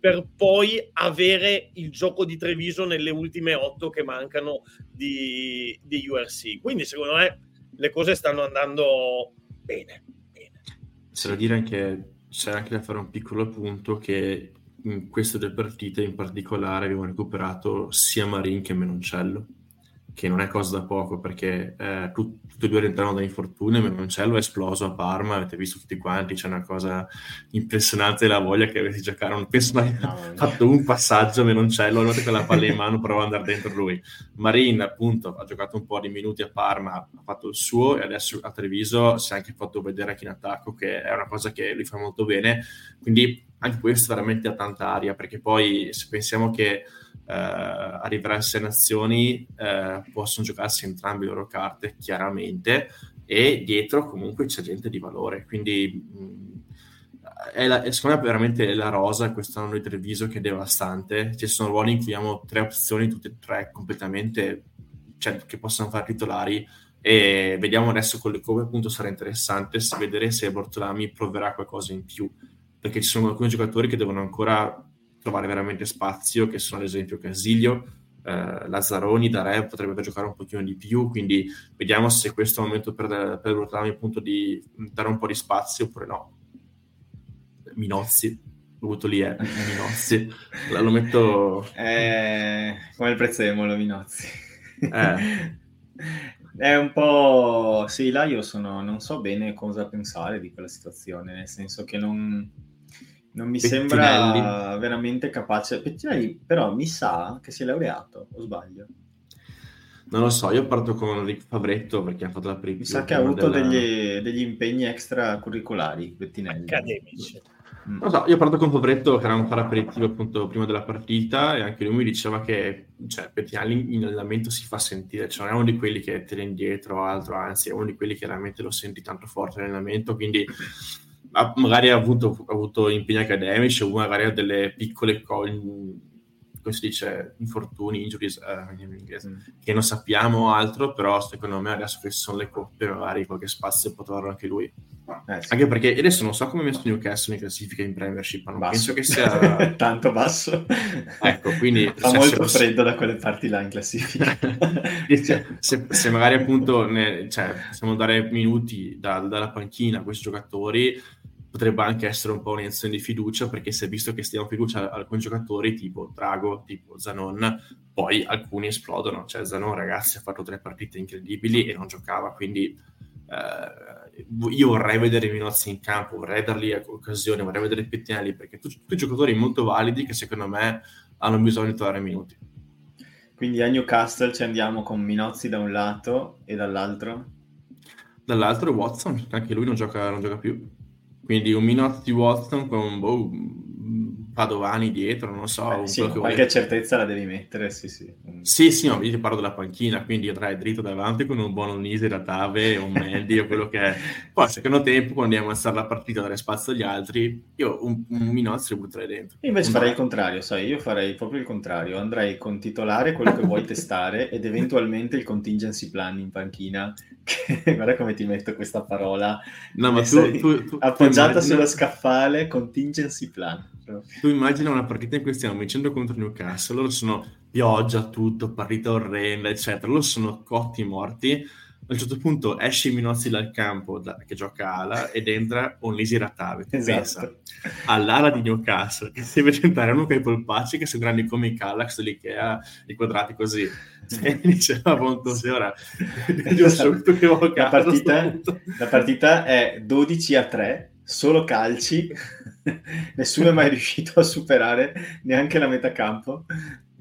per poi avere il gioco di Treviso nelle ultime 8 che mancano di URC. Quindi secondo me le cose stanno andando bene. C'è da dire anche, c'è anche da fare un piccolo appunto che in queste 2 partite in particolare abbiamo recuperato sia Marin che Menoncello, che non è cosa da poco, perché tutti e 2 rientrano da infortunio. Menoncello è esploso a Parma, avete visto tutti quanti, c'è una cosa impressionante la voglia che avete giocato, non penso mai fatto un passaggio a Menoncello, notte con la palla in mano prova ad andare dentro lui. Marin appunto ha giocato un po' di minuti a Parma, ha fatto il suo, e adesso a Treviso si è anche fatto vedere anche in attacco, che è una cosa che lui fa molto bene, quindi anche questo veramente ha tanta aria, perché poi se pensiamo che arriverà a 6 nazioni, possono giocarsi entrambe le loro carte chiaramente, e dietro comunque c'è gente di valore, quindi è secondo me veramente la rosa quest'anno di Treviso che è devastante. Ci sono ruoli in cui abbiamo 3 opzioni, tutte e 3 completamente, cioè, che possono fare titolari, e vediamo adesso con le coppe, appunto sarà interessante vedere se Bortolami proverà qualcosa in più, perché ci sono alcuni giocatori che devono ancora trovare veramente spazio, che sono ad esempio Casilio, Lazzaroni, Dare potrebbe giocare un pochino di più, quindi vediamo se questo è un momento per Bortolami appunto di dare un po' di spazio oppure no. Minozzi, l'ho avuto lì, Minozzi, lo metto... come il prezzemolo, Minozzi. È un po'... Sì, là io sono... non so bene cosa pensare di quella situazione, nel senso che non mi Pettinelli sembra veramente capace. Pettinelli però mi sa che si è laureato, o sbaglio? Non lo so, io parto con Ric Favretto perché ha fatto la prima. Mi sa che ha avuto degli impegni extracurricolari, Pettinelli. Accademici. Non so, io parto con Favretto che era un paraperittivo appunto prima della partita, e anche lui mi diceva che, cioè, Pettinelli in allenamento si fa sentire, cioè non è uno di quelli che tiene indietro o altro, anzi è uno di quelli che veramente lo senti tanto forte in allenamento, quindi magari ha avuto impegni accademici o magari ha delle piccole come si dice, infortuni, injuries in inglese, che non sappiamo altro, però secondo me adesso che sono le coppe magari qualche spazio può trovare anche lui. Sì. Anche perché adesso non so come messo Newcastle in classifica in Premiership, ma non basso. Penso che sia tanto basso, ecco, quindi fa molto freddo da quelle parti là in classifica. se magari appunto possiamo dare minuti dalla panchina a questi giocatori, potrebbe anche essere un po' un'iniezione di fiducia, perché si è visto che stiamo fiducia alcuni giocatori tipo Drago, tipo Zanon, poi alcuni esplodono. Cioè Zanon, ragazzi, ha fatto 3 partite incredibili e non giocava, quindi io vorrei vedere Minozzi in campo, vorrei dargli occasione, vorrei vedere Pettinelli, perché tutti giocatori molto validi che secondo me hanno bisogno di trovare minuti. Quindi a Newcastle ci andiamo con Minozzi da un lato e dall'altro Watson, anche lui non gioca più, quindi un Minozzi Watson con Padovani dietro, non so. Qualche certezza la devi mettere, sì, ma io ti parlo della panchina, quindi andrai dritto davanti con un buon Onisi La Tave, un Mendy o quello che è. Poi al secondo tempo, quando andiamo a stare la partita, dare spazio agli altri, io un Minozzi lo butterei dentro. E invece farei il contrario, sai, io farei proprio il contrario, andrei con titolare quello che vuoi testare ed eventualmente il contingency plan in panchina, che, guarda come ti metto questa parola, no, ma tu appoggiata sullo scaffale, contingency plan. Tu immagina una partita in cui stiamo vincendo contro Newcastle, loro sono pioggia, tutto, partita orrenda, eccetera, loro sono cotti morti. A un certo punto esce Minozzi dal campo, che gioca ala, ed entra Onisi La Tave. Esatto. All'ala di Newcastle, che si deve diventare uno con i polpacci che sono grandi come i Kallax dell'Ikea, i quadrati così. E diceva appunto, se ora la partita è 12-3, solo calci, nessuno è mai riuscito a superare neanche la metà campo.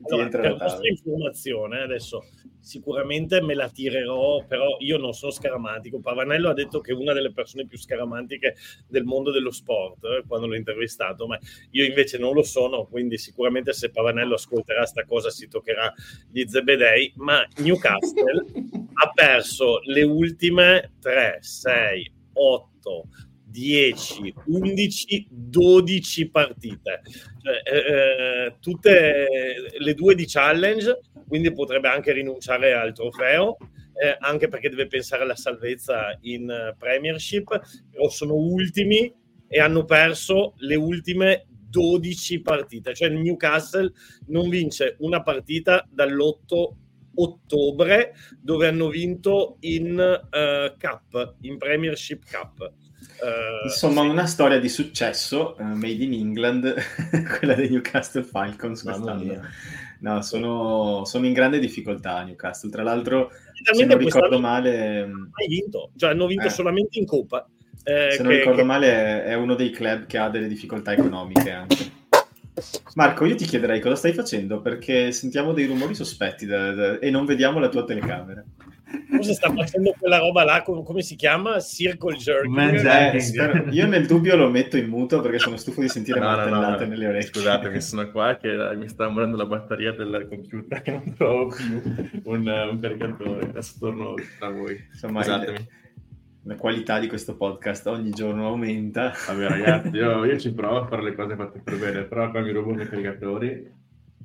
Allora, per questa informazione adesso sicuramente me la tirerò, però io non sono scaramantico. Pavanello ha detto che è una delle persone più scaramantiche del mondo dello sport quando l'ho intervistato, ma io invece non lo sono, quindi sicuramente se Pavanello ascolterà sta cosa si toccherà gli zebedei. Ma Newcastle ha perso le ultime 3, 6, 8... 10, 11, 12 partite, cioè, tutte le 2 di challenge, quindi potrebbe anche rinunciare al trofeo, anche perché deve pensare alla salvezza in Premiership, però sono ultimi e hanno perso le ultime 12 partite, cioè il Newcastle non vince una partita dall'8 ottobre, dove hanno vinto in Cup, in Premiership Cup. Insomma, sì. Una storia di successo made in England, quella dei Newcastle Falcons quest'anno. No, sono in grande difficoltà Newcastle, tra l'altro se non ricordo male hai vinto, cioè hanno vinto solamente in Coppa, se non ricordo male è uno dei club che ha delle difficoltà economiche anche. Marco, io ti chiederei cosa stai facendo, perché sentiamo dei rumori sospetti e non vediamo la tua telecamera. Forse sta facendo quella roba là, come si chiama? Circle jerking. Io nel dubbio lo metto in muto perché sono stufo di sentire martellate nelle orecchie. Scusatemi, sono qua che mi sta morendo la batteria del computer, che non trovo più un caricatore. Adesso torno da voi. Insomma, scusatemi. La qualità di questo podcast ogni giorno aumenta. Vabbè ragazzi, io ci provo a fare le cose fatte per bene, però qua mi rubo i caricatori.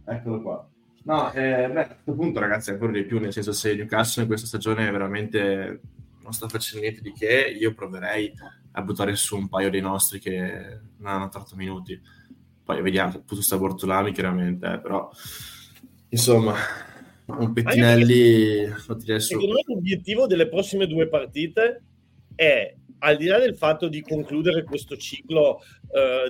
Eccolo qua. No, a questo punto ragazzi ancora di più, nel senso, se Newcastle in questa stagione veramente non sta facendo niente di che, io proverei a buttare su un paio dei nostri che non hanno tratto minuti, poi vediamo, tutto sta Bortolami chiaramente, però insomma un Pettinelli lo tirerei su. Secondo me l'obiettivo delle prossime 2 partite è, al di là del fatto di concludere questo ciclo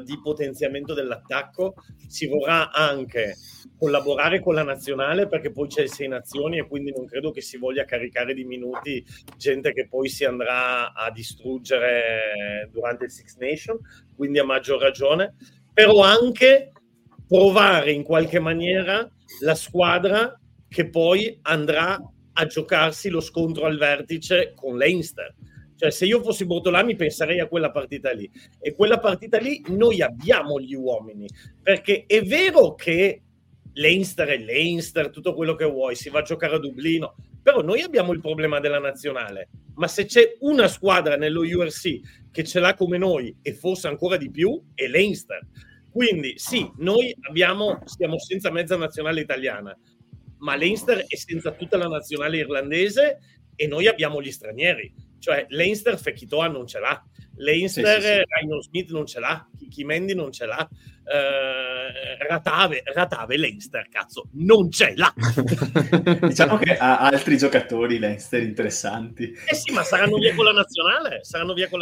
di potenziamento dell'attacco, si vorrà anche collaborare con la nazionale, perché poi c'è il 6 Nazioni e quindi non credo che si voglia caricare di minuti gente che poi si andrà a distruggere durante il 6 Nation, quindi a maggior ragione, però anche provare in qualche maniera la squadra che poi andrà a giocarsi lo scontro al vertice con Leinster. Cioè, se io fossi Bortolami penserei a quella partita lì, e quella partita lì noi abbiamo gli uomini, perché è vero che Leinster è Leinster, tutto quello che vuoi, si va a giocare a Dublino, però noi abbiamo il problema della nazionale, ma se c'è una squadra nello URC che ce l'ha come noi e forse ancora di più è Leinster, quindi sì, noi siamo senza mezza nazionale italiana, ma Leinster è senza tutta la nazionale irlandese e noi abbiamo gli stranieri. Cioè Leinster Fekitoa non ce l'ha, Leinster, Rhino Smith non ce l'ha, Chimendi non ce l'ha, Ratave Leinster, cazzo, non ce l'ha. Diciamo che ha altri giocatori Leinster interessanti. Eh sì, ma saranno via con la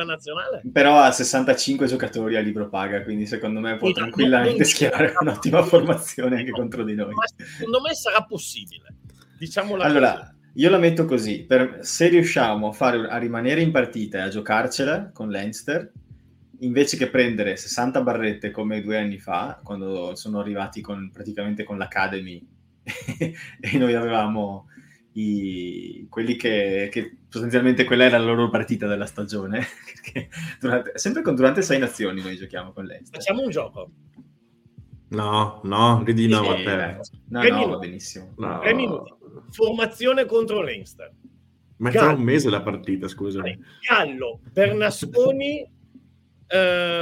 nazionale, Però ha 65 giocatori a libro paga, quindi secondo me può tranquillamente schierare un'ottima formazione anche contro di noi. Ma secondo me sarà possibile. Diciamola allora, così. Io la metto così, se riusciamo a rimanere in partita e a giocarcela con Leinster, invece che prendere 60 barrette come 2 anni fa, quando sono arrivati praticamente con l'Academy e noi avevamo quelli che sostanzialmente quella era la loro partita della stagione, perché durante 6 nazioni noi giochiamo con Leinster. Facciamo un gioco. No, ridi no, Matteo. No, va benissimo. 3 minuti. Formazione contro Leinster. Ma tra un mese la partita, scusa. Gallo, Bernasconi,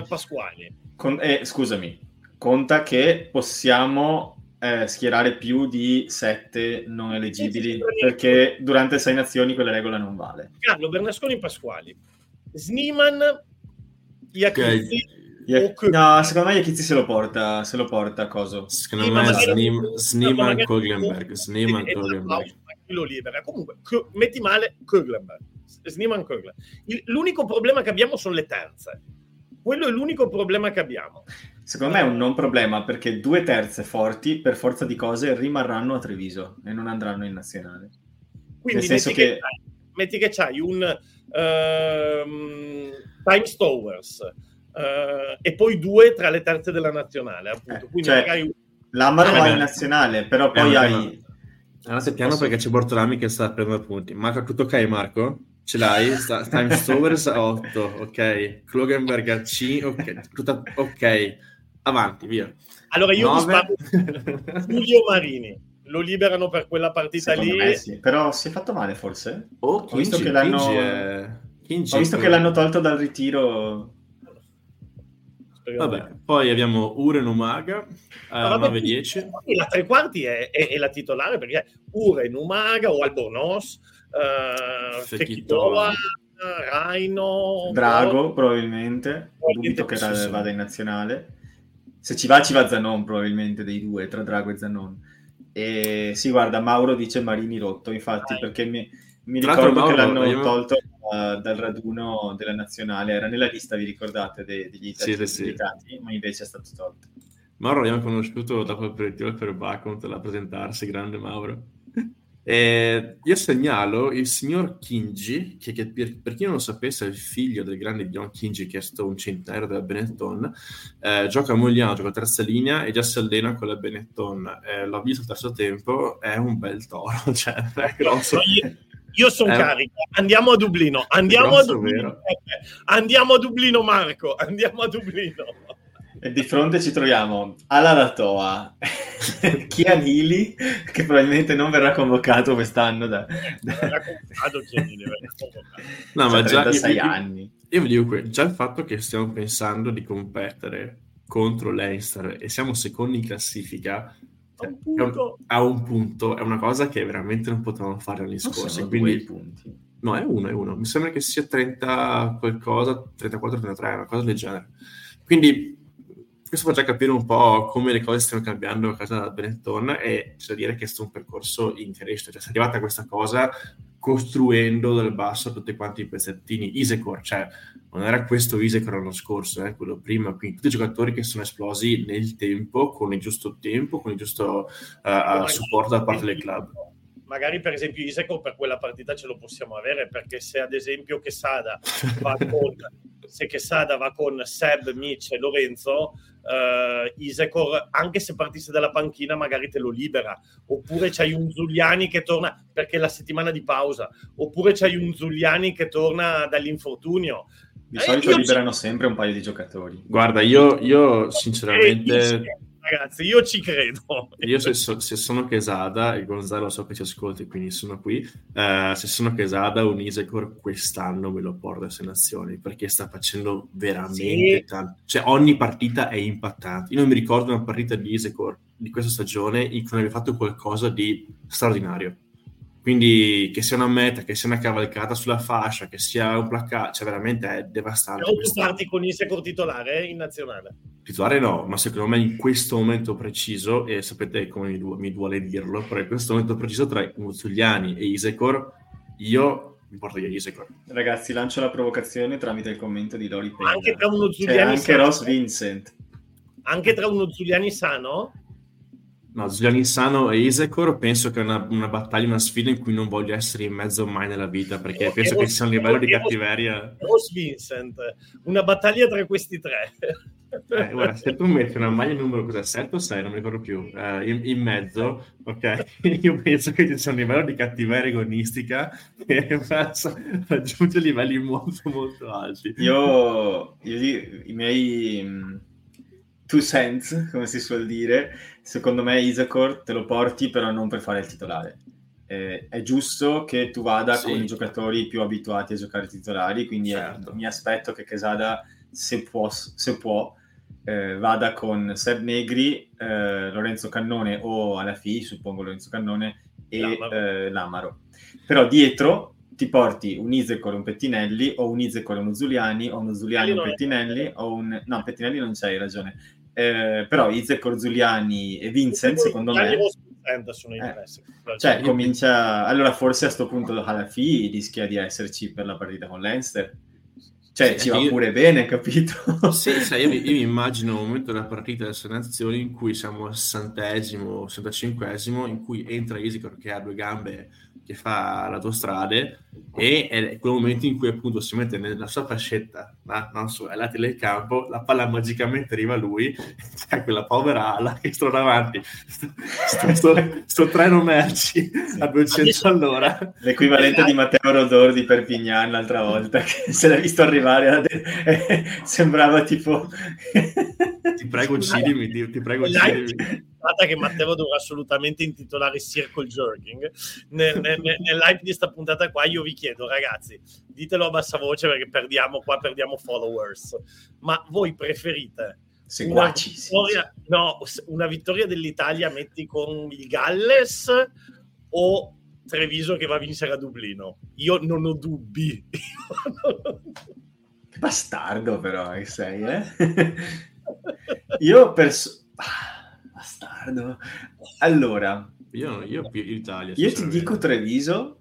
Pasquali. Scusami, conta che possiamo schierare più di 7 non elegibili, perché durante 6 nazioni quella regola non vale. Gallo, Bernasconi, Pasquali. Sneeman, Iacchizzi. No, secondo me Iachizzi se lo porta coso. Secondo me Sneeman Klugenberg. Lo libera. Comunque, metti male Klugenberg. Sneeman Klugenberg. L'unico problema che abbiamo sono le terze. Quello è l'unico problema che abbiamo. Secondo me è un non problema, perché 2 terze forti, per forza di cose, rimarranno a Treviso e non andranno in nazionale. Quindi nel senso che metti che c'hai un Time Stowers, e poi 2 tra le terze della nazionale, appunto. Quindi cioè, magari l'Amaro va in nazionale, però poi hai. Allora se piano perché c'è Bortolami che sta prendendo punti. Marco, tutto ok, Marco? Ce l'hai? Time Stowers a 8, ok. Klugenberg a 5, ok. Tutto, ok. Avanti, via. Allora io mi sparo Giulio Marini. Lo liberano per quella partita secondo lì. Sì. Però si è fatto male forse? Ho visto che l'hanno tolto dal ritiro. Vabbè, poi abbiamo Ure Numaga a 9-10. La tre quarti è la titolare, perché Ure Numaga o Albornoz, Fekitoa, Raino, Drago probabilmente. Dubito che vada in nazionale. Se ci va Zanon probabilmente, dei 2, tra Drago e Zanon. E sì, guarda, Mauro dice Marini rotto, infatti, perché mi ricordo che l'hanno tolto dal raduno della nazionale, era nella lista, vi ricordate, degli italiani, sì. Ma invece è stato tolto. Mauro l'abbiamo conosciuto dopo l'aperitivo per Bacon, a presentarsi, grande Mauro. Io segnalo il signor Kingi, che per chi non lo sapesse è il figlio del grande John Kingi, che è stato un centenario della Benetton, gioca a Mogliano, gioca a terza linea e già si allena con la Benetton. L'ho visto al terzo tempo, è un bel toro, cioè è grosso. Io sono carico, andiamo a Dublino, Marco. E di fronte ci troviamo Alaratoa, Chianili, che probabilmente non verrà convocato quest'anno. Verrà convocato Chianili, no, ma già 36 anni. Io vi dico, già il fatto che stiamo pensando di competere contro Leinster e siamo secondi in classifica, a un punto è una cosa che veramente non potevamo fare l'anno scorso, quindi punti. No, è uno, mi sembra che sia 30 qualcosa, 34, 33, una cosa del genere, quindi questo fa già capire un po' come le cose stiano cambiando a casa da Benetton, e c'è da dire che è stato un percorso in crescita, cioè si è arrivata a questa cosa costruendo dal basso tutti quanti i pezzettini. Izekor, cioè non era questo Izekor l'anno scorso, quello prima, quindi tutti i giocatori che sono esplosi nel tempo, con il giusto tempo, con il giusto supporto da parte del club. Magari per esempio Izekor per quella partita ce lo possiamo avere, perché se ad esempio Quesada va con Seb, Mitch e Lorenzo, Izekor anche se partisse dalla panchina magari te lo libera, oppure c'hai un Zuliani che torna perché è la settimana di pausa, oppure c'hai un Zuliani che torna dall'infortunio. Di solito liberano sempre un paio di giocatori. Guarda, io sinceramente, ragazzi, io ci credo. Io se sono Quesada, e Gonzalo so che ci ascolti, quindi sono qui, se sono Quesada, un Izekor quest'anno me lo porto a 6 nazioni, perché sta facendo veramente tanto. Cioè ogni partita è impattante. Io non mi ricordo una partita di Izekor di questa stagione in cui non abbia fatto qualcosa di straordinario. Quindi che sia una meta, che sia una cavalcata sulla fascia, che sia un placaggio, cioè veramente è devastante. Non starti con Izekor titolare in nazionale? Titolare no, ma secondo me in questo momento preciso, e sapete come mi duole dirlo, però in questo momento preciso tra Zuliani e Izekor, io mi porto via Izekor. Ragazzi, lancio la provocazione tramite il commento di Lori Pena. Anche tra uno Zuliani sano. Anche Ross Vincent. Anche tra uno Zuliani sano? No, Zuliani sano e Izekor penso che è una battaglia, una sfida in cui non voglio essere in mezzo mai nella vita, perché penso che sia un livello di cattiveria. Ross Vincent, una battaglia tra questi tre. Guarda, se tu metti una maglia numero 7 o 6, non mi ricordo più, in mezzo, ok? Io penso che ci sia un livello di cattiveria agonistica che raggiunge livelli molto molto alti. Io i miei... two cents, come si suol dire, secondo me Izekor te lo porti però non per fare il titolare. È giusto che tu vada con i giocatori più abituati a giocare titolari, quindi mi aspetto che Quesada, se può, vada con Seb Negri, Lorenzo Cannone o alla FI, suppongo Lorenzo Cannone, e Lamaro. Però dietro ti porti un Izekor e un Pettinelli, o un Izekor e uno Zuliani e un Pettinelli, o un... No, Pettinelli non c'hai ragione. Però Izekor, Zuliani e Vincent, secondo me... Sono cioè, comincia... Allora, forse a sto punto Halafi rischia di esserci per la partita con Leinster. Cioè, ci va pure bene, capito? Sì, sai, io mi immagino un momento della partita delle nazioni in cui siamo al 65esimo, in cui entra Izekor che ha due gambe... che fa l'autostrade, e è quel momento in cui appunto si mette nella sua fascetta, ma non so, ai lati del campo, la palla magicamente arriva a lui, c'è quella povera ala che sta davanti, sto treno merci a 200 all'ora. L'equivalente di Matteo Rodor di Perpignan l'altra volta, che se l'ha visto arrivare sembrava tipo... Ti prego uccidimi, ti prego uccidimi. Che Matteo dovrà assolutamente intitolare Circle Jerking nell'hype di sta puntata qua. Io vi chiedo, ragazzi, ditelo a bassa voce perché perdiamo followers, ma voi preferite una vittoria dell'Italia, metti con il Galles o Treviso che va a vincere a Dublino? Io non ho dubbi. Bastardo però che sei, io bastardo. Allora, io più Italia. Io ti dico Treviso,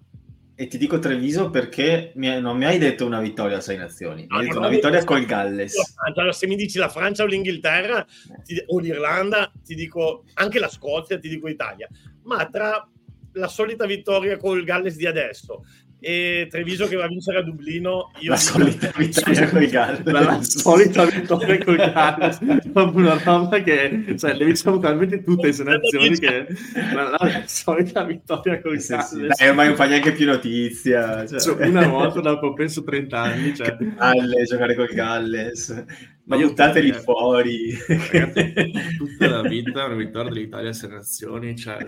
e ti dico Treviso perché non mi hai detto una vittoria a sei nazioni, mi hai detto una vittoria col Galles. Allora, se mi dici la Francia o l'Inghilterra o l'Irlanda, ti dico anche la Scozia, ti dico Italia. Ma tra la solita vittoria col Galles di adesso e Treviso che va a vincere a Dublino, la solita vittoria con i Galles una roba che, cioè, le vinciamo talmente tutte le nazioni che la solita vittoria con i Galles ormai non fa neanche più notizia, cioè, una volta dopo penso 30 anni, cioè. Giocare con i Galles, ma buttateli fuori, ragazzi, tutta la vita una vittoria dell'Italia a sei nazioni, cioè,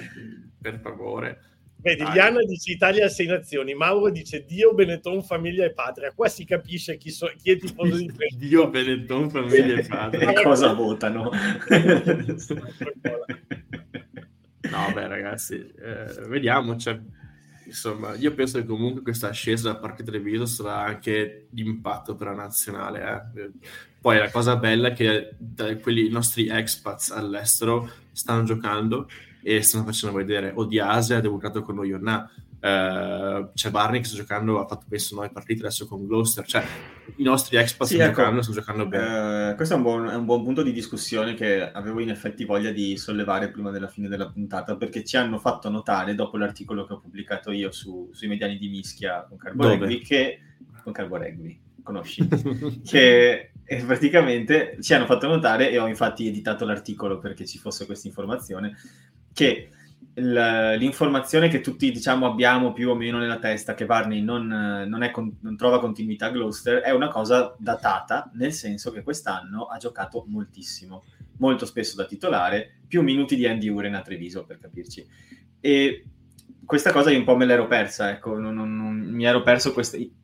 per favore. Vedi, Liana dice Italia a sei nazioni, Mauro dice Dio, Benetton, famiglia e patria. Qua si capisce chi è tifoso di Dio, Benetton, famiglia e patria. E cosa votano? No, beh, ragazzi, vediamo. Cioè, insomma, io penso che comunque questa ascesa da parte Treviso sarà anche d'impatto per la nazionale. Poi la cosa bella è che quelli, i nostri expats all'estero stanno giocando e stanno facendo vedere. Odiase ha debuttato con noi, c'è Varney che sta giocando, ha fatto penso 9 partite adesso con Gloucester, cioè i nostri expats stanno giocando bene. Questo è un buon punto di discussione che avevo in effetti voglia di sollevare prima della fine della puntata, perché ci hanno fatto notare dopo l'articolo che ho pubblicato io sui mediani di mischia con Carborugby, che con Carborugby conosci che praticamente ci hanno fatto notare, e ho infatti editato l'articolo perché ci fosse questa informazione, che l'informazione che tutti, diciamo, abbiamo più o meno nella testa, che Varney non trova continuità a Gloucester, è una cosa datata, nel senso che quest'anno ha giocato moltissimo, molto spesso da titolare, più minuti di Andy Uren a Treviso, per capirci. E questa cosa io un po' me l'ero persa, ecco, non mi ero perso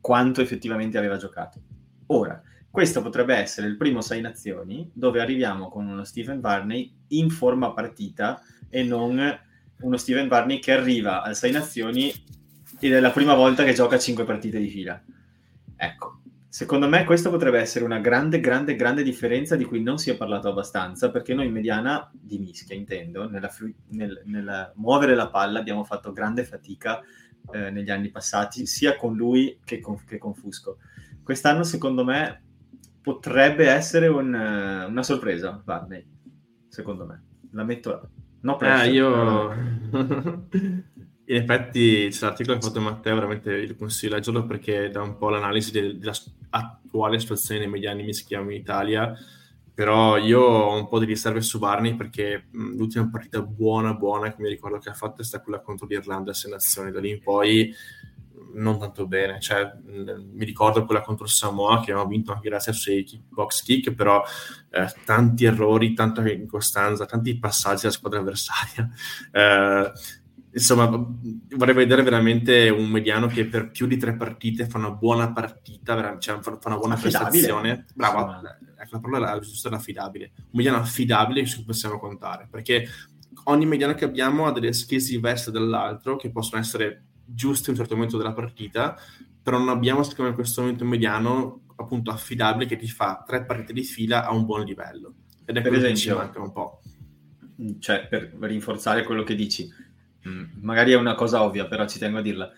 quanto effettivamente aveva giocato. Ora, questo potrebbe essere il primo sei nazioni dove arriviamo con uno Stephen Varney in forma partita, e non uno Stephen Varney che arriva al sei nazioni ed è la prima volta che gioca 5 partite di fila. Ecco, secondo me questa potrebbe essere una grande, grande, grande differenza di cui non si è parlato abbastanza, perché noi in mediana, di mischia intendo, nel muovere la palla abbiamo fatto grande fatica negli anni passati, sia con lui che con Fusco. Quest'anno, secondo me, potrebbe essere una sorpresa, Varney, secondo me. La metto là. No, in effetti c'è l'articolo che ha fatto Matteo, veramente vi consiglio leggerlo perché dà un po' l'analisi dell'attuale situazione dei mediani mischiamo in Italia, però io ho un po' di riserve su Varney perché l'ultima partita buona che mi ricordo che ha fatto è stata quella contro l'Irlanda a 6 Nazioni, da lì in poi non tanto bene, cioè mi ricordo quella contro il Samoa che abbiamo vinto anche grazie ai box kick, però tanti errori, tanta incostanza, tanti passaggi alla squadra avversaria, insomma vorrei vedere veramente un mediano che per più di 3 partite fa una buona partita, cioè fa una buona prestazione, brava, la parola giusta è affidabile, un mediano affidabile su cui possiamo contare, perché ogni mediano che abbiamo ha delle skills diverse dall'altro che possono essere giuste in un certo momento della partita, però non abbiamo secondo me in questo momento un mediano appunto affidabile che ti fa 3 partite di fila a un buon livello, ed è per quello che ci manca un po'. Cioè, per rinforzare quello che dici, magari è una cosa ovvia però ci tengo a dirla,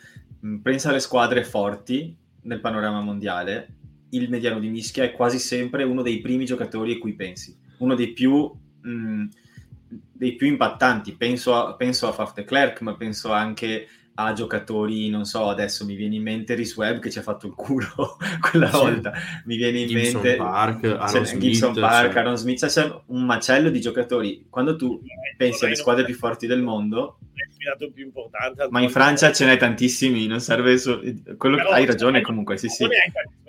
pensa alle squadre forti nel panorama mondiale, il mediano di mischia è quasi sempre uno dei primi giocatori a cui pensi, uno dei più impattanti, penso a Faf de Klerk, ma penso anche a giocatori, non so, adesso mi viene in mente Rhys Webb che ci ha fatto il culo quella volta, mi viene in Gibson mente Park, Aaron Smith, c'è un macello di giocatori. Quando tu pensi alle squadre più forti del mondo, è più importante, ma in Francia ce n'è tantissimi, non serve quello, però, hai ragione, comunque sì,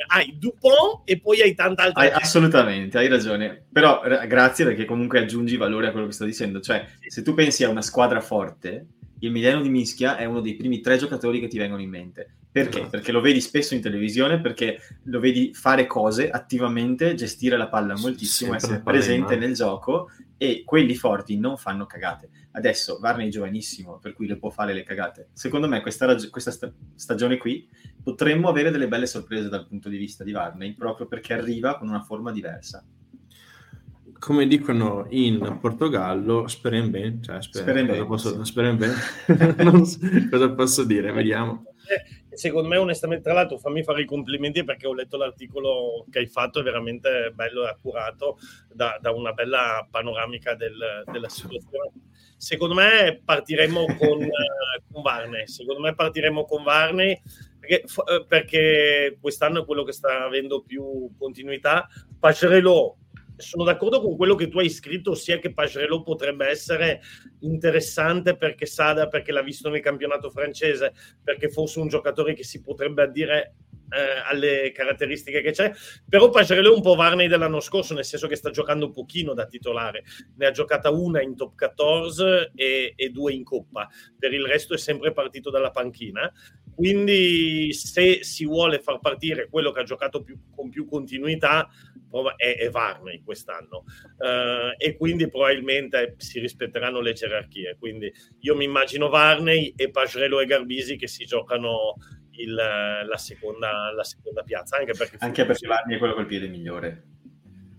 hai Dupont e poi hai tanta altra gente. Assolutamente, hai ragione, però grazie perché comunque aggiungi valore a quello che sto dicendo, cioè sì. Se tu pensi a una squadra forte, il mediano di mischia è uno dei primi 3 giocatori che ti vengono in mente. Perché? Esatto. Perché lo vedi spesso in televisione, perché lo vedi fare cose attivamente, gestire la palla moltissimo, essere presente nel gioco, e quelli forti non fanno cagate. Adesso Varney è giovanissimo, per cui le può fare le cagate. Secondo me questa stagione qui potremmo avere delle belle sorprese dal punto di vista di Varney, proprio perché arriva con una forma diversa. Come dicono in Portogallo, speren bene, cioè speren bene. Cosa posso dire? Vediamo. Secondo me, onestamente, tra l'altro, fammi fare i complimenti perché ho letto l'articolo che hai fatto, è veramente bello e accurato, da una bella panoramica della situazione. Secondo me partiremo con Varney. Perché quest'anno è quello che sta avendo più continuità. Pacerello, sono d'accordo con quello che tu hai scritto, ossia che Pacerello potrebbe essere interessante per Quesada, perché l'ha visto nel campionato francese, perché fosse un giocatore che si potrebbe addire alle caratteristiche che c'è. Però Pacerello è un po' Varney dell'anno scorso, nel senso che sta giocando pochino da titolare, ne ha giocata 1 in top 14 e 2 in Coppa, per il resto è sempre partito dalla panchina. Quindi se si vuole far partire quello che ha giocato con più continuità è Varney quest'anno, e quindi probabilmente si rispetteranno le gerarchie, quindi io mi immagino Varney e Pacerello e Garbisi che si giocano la seconda piazza, anche perché Varney è quello col piede migliore.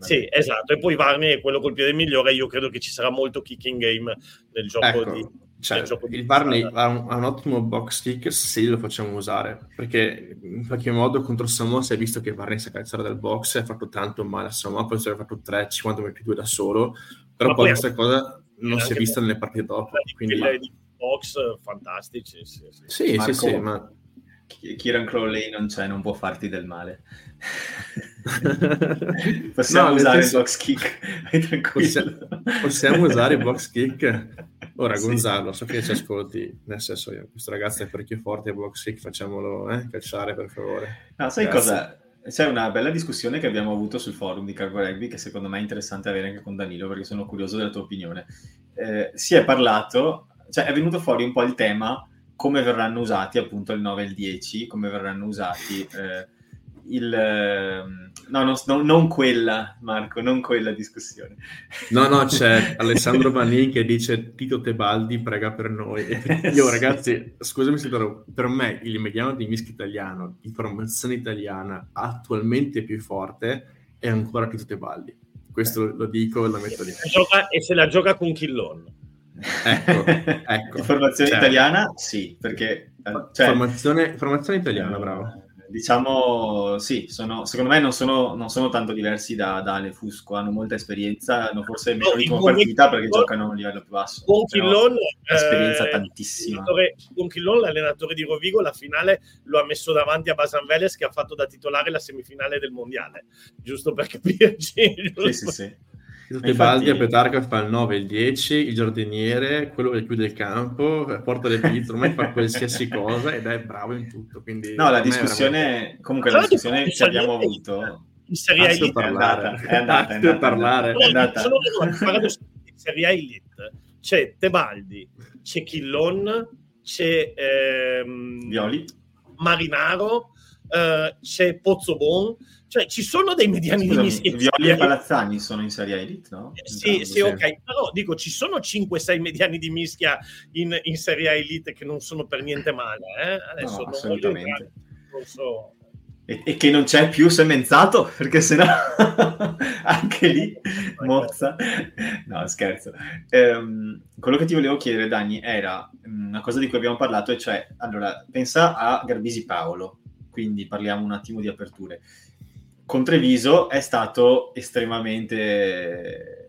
Sì, esatto, e poi Varney è quello col piede migliore, io credo che ci sarà molto kicking game nel gioco, ecco. Cioè, il Varney ha un ottimo box kick se lo facciamo usare, perché in qualche modo contro Samoa si è visto che Varney sa calzare dal box, ha fatto tanto male a Samoa, poi si è fatto 3-52 da solo, però poi questa cosa non si è vista nelle partite dopo, quindi di box fantastici, sì. Marco, sì, ma Kieran Crowley non può farti del male. Possiamo usare il box kick, possiamo usare il box kick. Ora Gonzalo, so che ci ascolti, nel senso, questo ragazzo è parecchio forte, box kick, facciamolo calciare per favore. No, sai cosa? C'è una bella discussione che abbiamo avuto sul forum di Cargo Rugby, che secondo me è interessante avere anche con Danilo, perché sono curioso della tua opinione. Si è parlato, cioè è venuto fuori un po' il tema come verranno usati appunto il 9 e il 10, come verranno usati non quella, Marco, non quella discussione. No, c'è Alessandro Manin che dice Tito Tebaldi prega per noi. Io, ragazzi, scusami se per me il mediano di whisky italiano, di formazione italiana attualmente più forte è ancora Tito Tebaldi. Questo lo dico e lo metto lì. E se la gioca con Chillon. Ecco. Formazione italiana, sì, perché... formazione italiana, bravo. Diciamo, sì, secondo me non sono tanto diversi da Ale Fusco, hanno molta esperienza, hanno forse meno ritmo partita perché giocano a un livello più basso. Con Chillon, esperienza tantissima. Con Chillon, l'allenatore di Rovigo, la finale lo ha messo davanti a Basan Veles, che ha fatto da titolare la semifinale del mondiale, giusto per capirci. Giusto? Sì. Tebaldi a Petarca fa il 9, il 10, il giardiniere, quello che chiude il campo, porta le pizze, ormai fa qualsiasi cosa ed è bravo in tutto. Quindi no, la discussione, veramente... comunque la discussione che abbiamo avuto in Serie A Elite è andata. Sono in Serie A Elite c'è Tebaldi, c'è Chillon, c'è Violi, Marinaro, c'è Pozzobon. Cioè, ci sono dei mediani di mischia. Violi e Palazzani sono in Serie A Elite, no? Sì, ok. Però dico, ci sono 5-6 mediani di mischia in Serie A Elite che non sono per niente male. Adesso no, assolutamente. Non so. E che non c'è più Semenzato, perché sennò anche lì mozza. No, scherzo. Quello che ti volevo chiedere, Dani, era una cosa di cui abbiamo parlato, e cioè, allora, pensa a Garbisi Paolo, quindi parliamo un attimo di aperture. Con Treviso è stato estremamente,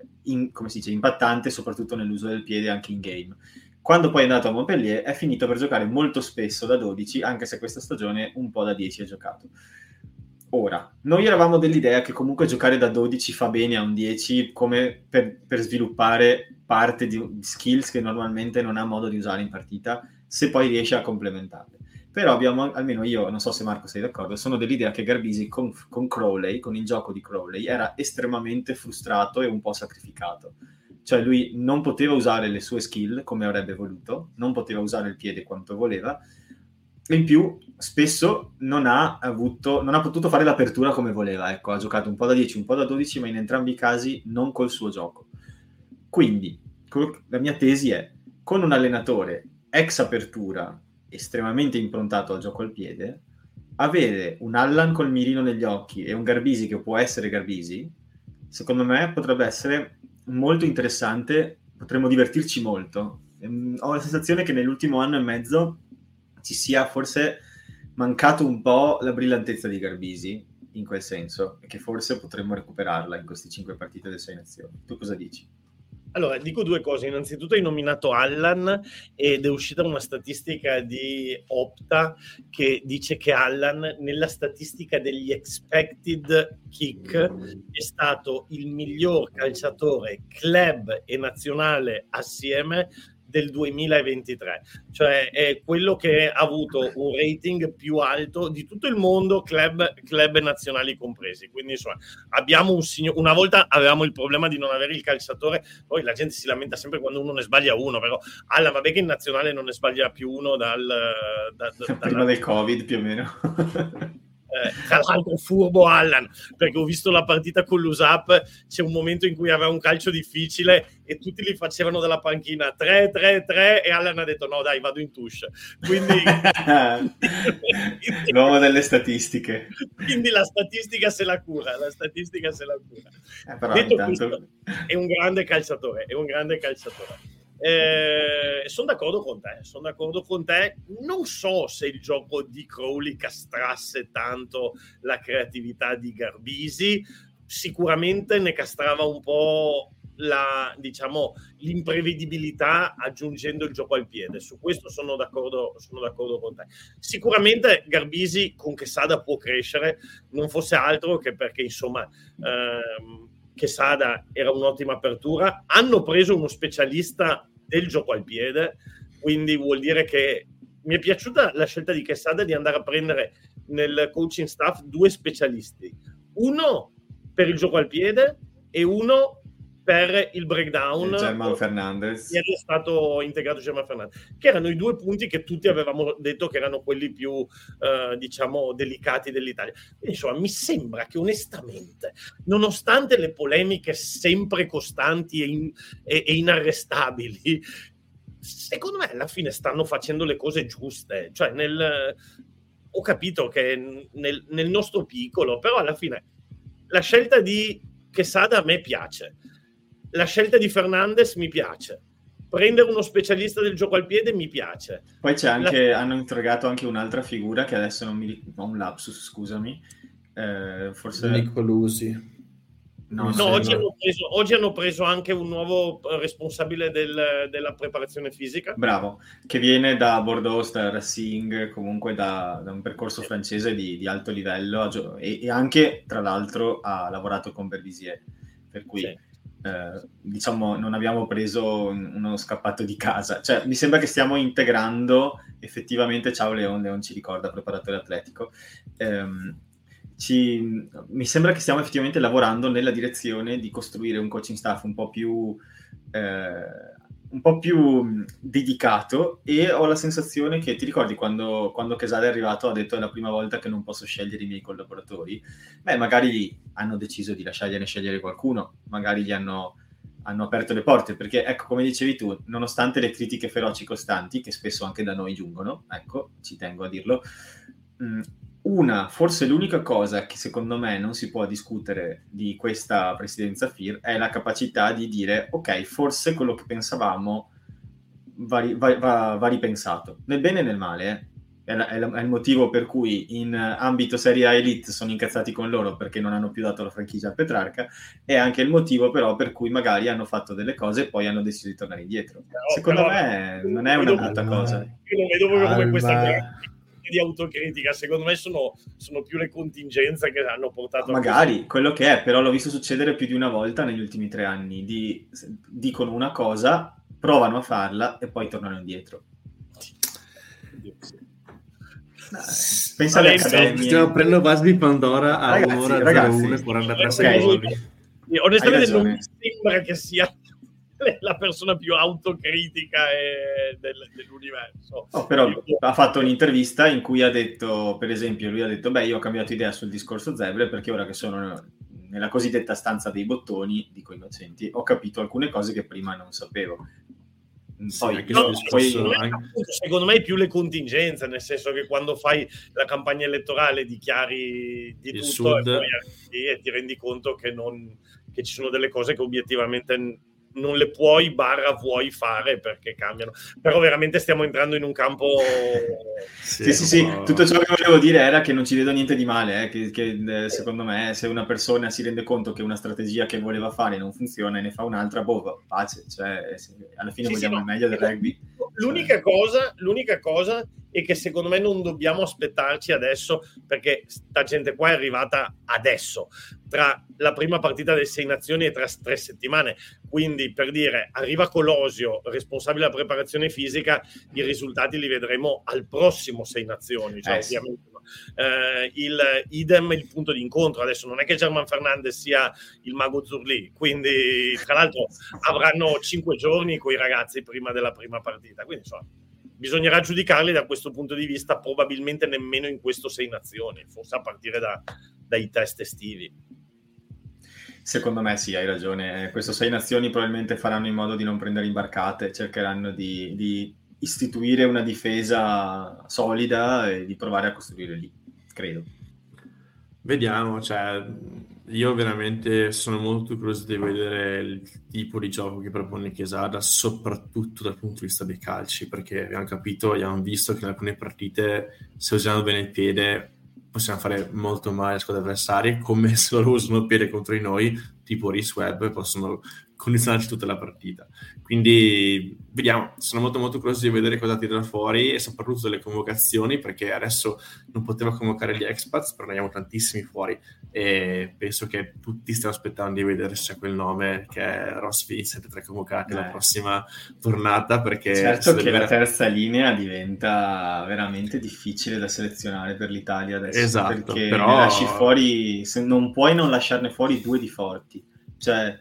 impattante, soprattutto nell'uso del piede anche in game. Quando poi è andato a Montpellier è finito per giocare molto spesso da 12, anche se questa stagione un po' da 10 ha giocato. Ora, noi eravamo dell'idea che comunque giocare da 12 fa bene a un 10, come per sviluppare parte di skills che normalmente non ha modo di usare in partita, se poi riesce a complementarle. Però abbiamo, almeno io, non so se Marco sei d'accordo, sono dell'idea che Garbisi con Crowley, con il gioco di Crowley, era estremamente frustrato e un po' sacrificato. Cioè lui non poteva usare le sue skill come avrebbe voluto, non poteva usare il piede quanto voleva, e in più spesso non ha potuto fare l'apertura come voleva. Ecco, ha giocato un po' da 10, un po' da 12, ma in entrambi i casi non col suo gioco. Quindi, la mia tesi è, con un allenatore ex apertura, estremamente improntato al gioco al piede, avere un Allan col mirino negli occhi e un Garbisi che può essere Garbisi, secondo me potrebbe essere molto interessante, potremmo divertirci molto. Ho la sensazione che nell'ultimo anno e mezzo ci sia forse mancato un po' la brillantezza di Garbisi, in quel senso, e che forse potremmo recuperarla in queste 5 partite delle 6 nazioni. Tu cosa dici? Allora, dico due cose. Innanzitutto hai nominato Allan ed è uscita una statistica di Opta che dice che Allan nella statistica degli expected kick è stato il miglior calciatore club e nazionale assieme del 2023, cioè è quello che ha avuto un rating più alto di tutto il mondo, club nazionali compresi. Quindi insomma, abbiamo una volta avevamo il problema di non avere il calciatore, poi la gente si lamenta sempre quando uno ne sbaglia uno, però alla vabbè che in nazionale non ne sbaglia più uno prima del Covid più o meno. Tra l'altro furbo Allan, perché ho visto la partita con l'USAP, c'è un momento in cui aveva un calcio difficile e tutti li facevano dalla panchina 3-3-3 e Allan ha detto no dai, vado in touche, quindi l'uomo delle statistiche, quindi la statistica se la cura però detto intanto... questo, è un grande calciatore. Sono d'accordo con te. Non so se il gioco di Crowley castrasse tanto la creatività di Garbisi, sicuramente ne castrava un po' l'imprevedibilità aggiungendo il gioco al piede. Su questo sono d'accordo con te. Sicuramente Garbisi con Quesada può crescere, non fosse altro che perché insomma... Quesada era un'ottima apertura, hanno preso uno specialista del gioco al piede, quindi vuol dire che mi è piaciuta la scelta di Quesada di andare a prendere nel coaching staff 2 specialisti, uno per il gioco al piede e uno per il breakdown German Fernandez, è stato integrato German Fernandez, che erano i due punti che tutti avevamo detto che erano quelli più diciamo delicati dell'Italia. Insomma, mi sembra che onestamente, nonostante le polemiche sempre costanti e inarrestabili, secondo me alla fine stanno facendo le cose giuste, cioè ho capito che nel nostro piccolo, però alla fine la scelta di Quesada a me piace, la scelta di Fernandez mi piace, prendere uno specialista del gioco al piede mi piace. Poi c'è anche hanno interrogato anche un'altra figura che adesso non mi ho un lapsus, scusami, forse Niccolusi. No, oggi hanno preso anche un nuovo responsabile della preparazione fisica. Bravo, che viene da Bordeaux, da Racing, comunque da un percorso francese di alto livello e anche, tra l'altro, ha lavorato con Berlisier. Per cui, diciamo, non abbiamo preso uno scappato di casa. Cioè, mi sembra che stiamo integrando effettivamente, ciao Leon ci ricorda, preparatore atletico, mi sembra che stiamo effettivamente lavorando nella direzione di costruire un coaching staff un po' più dedicato, e ho la sensazione che, ti ricordi quando Quesada è arrivato ha detto è la prima volta che non posso scegliere i miei collaboratori? Beh, magari hanno deciso di lasciargliene scegliere qualcuno, magari gli hanno aperto le porte, perché ecco, come dicevi tu, nonostante le critiche feroci costanti, che spesso anche da noi giungono, ecco, ci tengo a dirlo, forse l'unica cosa che secondo me non si può discutere di questa presidenza FIR è la capacità di dire ok, forse quello che pensavamo va ripensato, nel bene e nel male. È il motivo per cui in ambito Serie A Elite sono incazzati con loro perché non hanno più dato la franchigia a Petrarca, è anche il motivo però per cui magari hanno fatto delle cose e poi hanno deciso di tornare indietro. Secondo me non è una brutta cosa. Io non vedo proprio come questa di autocritica, secondo me sono più le contingenze che hanno portato magari a quello che è, però l'ho visto succedere più di una volta negli ultimi 3 anni, dicono una cosa, provano a farla e poi tornano indietro. Pensa alle accademie. Stiamo prendendo Vas di Pandora a ragazzi, 1:43 secondi. Onestamente non mi sembra che sia la persona più autocritica dell'universo. Però ha fatto un'intervista in cui ha detto, per esempio, lui ha detto beh, io ho cambiato idea sul discorso Zebre perché ora che sono nella cosiddetta stanza dei bottoni, dico innocenti, ho capito alcune cose che prima non sapevo. Secondo me è più le contingenze, nel senso che quando fai la campagna elettorale dichiari di il tutto sud, e poi ti rendi conto che ci sono delle cose che obiettivamente non le puoi vuoi fare perché cambiano, però veramente stiamo entrando in un campo sì. Tutto ciò che volevo dire era che non ci vedo niente di male, che secondo me se una persona si rende conto che una strategia che voleva fare non funziona e ne fa un'altra, pace, cioè alla fine vogliamo il meglio del rugby. L'unica cosa è che secondo me non dobbiamo aspettarci adesso, perché sta gente qua è arrivata adesso, tra la prima partita delle 6 Nazioni e tra 3 settimane, quindi per dire arriva Colosio, responsabile della preparazione fisica, i risultati li vedremo al prossimo 6 Nazioni, cioè ovviamente. Idem il punto di incontro adesso, non è che German Fernandez sia il mago Zurli, quindi tra l'altro avranno 5 giorni con i ragazzi prima della prima partita, quindi insomma bisognerà giudicarli da questo punto di vista, probabilmente nemmeno in questo 6 Nazioni, forse a partire dai test estivi. Secondo me sì, hai ragione, questo 6 Nazioni probabilmente faranno in modo di non prendere imbarcate, cercheranno di istituire una difesa solida e di provare a costruire lì, credo. Vediamo, cioè io veramente sono molto curioso di vedere il tipo di gioco che propone Quesada, soprattutto dal punto di vista dei calci, perché abbiamo capito, abbiamo visto che in alcune partite se usiamo bene il piede possiamo fare molto male alle squadre avversarie, come se loro usano il piede contro di noi, tipo Reece Webb, possono condizionarci tutta la partita. Quindi vediamo, sono molto molto curioso di vedere cosa tirerà fuori e soprattutto delle convocazioni, perché adesso non poteva convocare gli expats, però ne abbiamo tantissimi fuori e penso che tutti stiamo aspettando di vedere se c'è quel nome che è Ross Vincent tra i convocati la prossima tornata, perché certo che la terza linea diventa veramente difficile da selezionare per l'Italia adesso, esatto, perché però lasci fuori, se non puoi non lasciarne fuori 2 di forti, cioè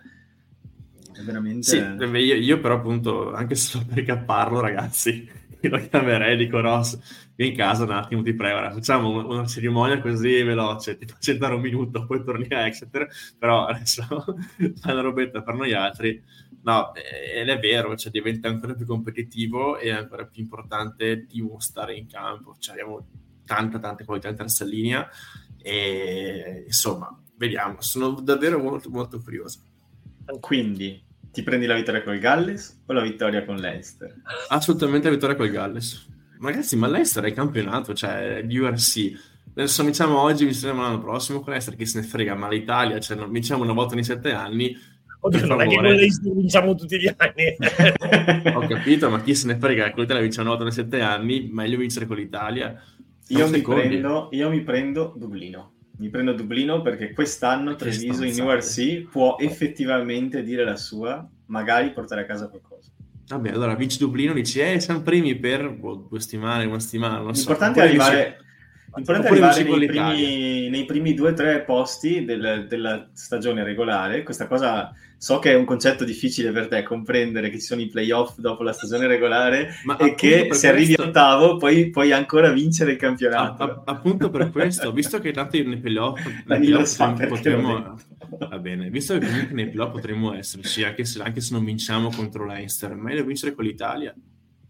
è veramente... Sì, io però appunto, anche solo perché parlo, ragazzi, io lo chiamerei, dico Ross, vieni in casa un attimo, ti prego, ora facciamo una cerimonia così veloce, ti faccio dare un minuto, poi torni a Exeter, però adesso fa una robetta per noi altri. No, ed è vero, cioè diventa ancora più competitivo e ancora più importante dimostrare in campo, cioè abbiamo tante qualità in terza linea e insomma, vediamo, sono davvero molto molto curioso. Quindi ti prendi la vittoria col Galles o la vittoria con Leicester? Assolutamente la vittoria col Galles. Ragazzi, ma Leicester è il campionato, cioè l'URC. Adesso vinciamo oggi, vinciamo l'anno prossimo con Leicester, che se ne frega, ma l'Italia, cioè non vinciamo una volta ogni 7 anni. Oddio, non è che con Leicester vinciamo tutti gli anni. Ho capito, ma chi se ne frega, con l'Italia vinciamo una volta ogni 7 anni, meglio vincere con l'Italia. Io mi prendo Dublino. Mi prendo Dublino perché quest'anno Treviso in URC può effettivamente dire la sua, magari portare a casa qualcosa. Vabbè, allora vinci Dublino, dici, siamo primi per una settimana, non so. L'importante è arrivare nei primi 2-3 posti della stagione regolare. Questa cosa, so che è un concetto difficile per te comprendere, che ci sono i playoff dopo la stagione regolare, ma e che se arrivi ottavo puoi ancora vincere il campionato. Appunto per questo, visto che tanto nei playoff va bene, visto che comunque nei playoff potremmo esserci, anche se non vinciamo contro Leicester, meglio viglio vincere con l'Italia.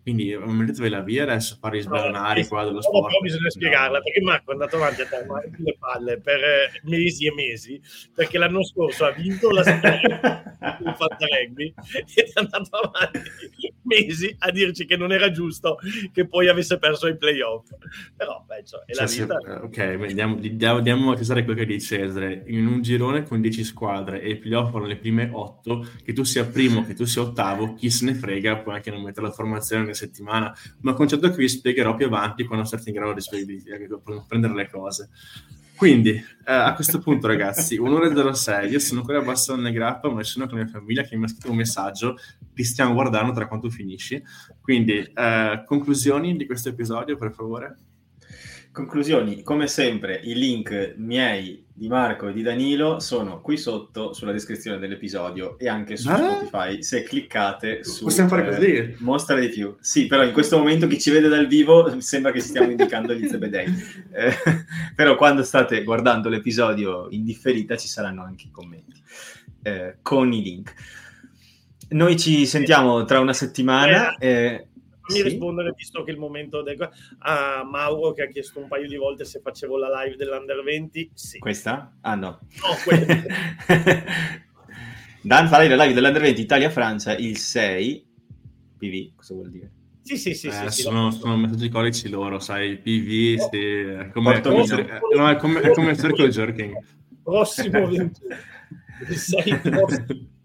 Quindi mettetevela via adesso a fare sbranare qua dello sport. Però bisogna spiegarla, perché Marco è andato avanti a dare le palle per mesi e mesi, perché l'anno scorso ha vinto la stagione con Fatta Rugby ed è andato avanti mesi a dirci che non era giusto che poi avesse perso i playoff. Però penso, è cioè, la vita. Ok, andiamo a casare quello che dice Cesare. In un girone con 10 squadre e i playoff erano le prime 8, che tu sia primo, che tu sia ottavo, chi se ne frega, puoi anche non mettere la formazione settimana, ma concetto che vi spiegherò più avanti quando sarete in grado di prendere le cose. Quindi a questo punto, ragazzi, 1:06, io sono ancora abbastanza nella grappa, ma sono con la mia famiglia che mi ha scritto un messaggio, ti stiamo guardando tra quanto finisci, quindi conclusioni di questo episodio, per favore. Conclusioni, come sempre i link miei, di Marco e di Danilo sono qui sotto sulla descrizione dell'episodio e anche su Spotify, se cliccate su possiamo fare così? Mostra di più. Sì, però in questo momento chi ci vede dal vivo sembra che stiamo indicando gli Zebedei, però quando state guardando l'episodio in differita ci saranno anche i commenti con i link. Noi ci sentiamo tra una settimana. Mi rispondere, visto che il momento a Mauro che ha chiesto un paio di volte se facevo la live dell'Under 20. Sì. Questa? Ah no questa. Dan, farai la live dell'Under 20 Italia-Francia il 6 PV, cosa vuol dire? Sì, sono messaggi codici loro, sai, PV, oh, sì, è come il circle jerking. Prossimo 20. Il 6 prossimo.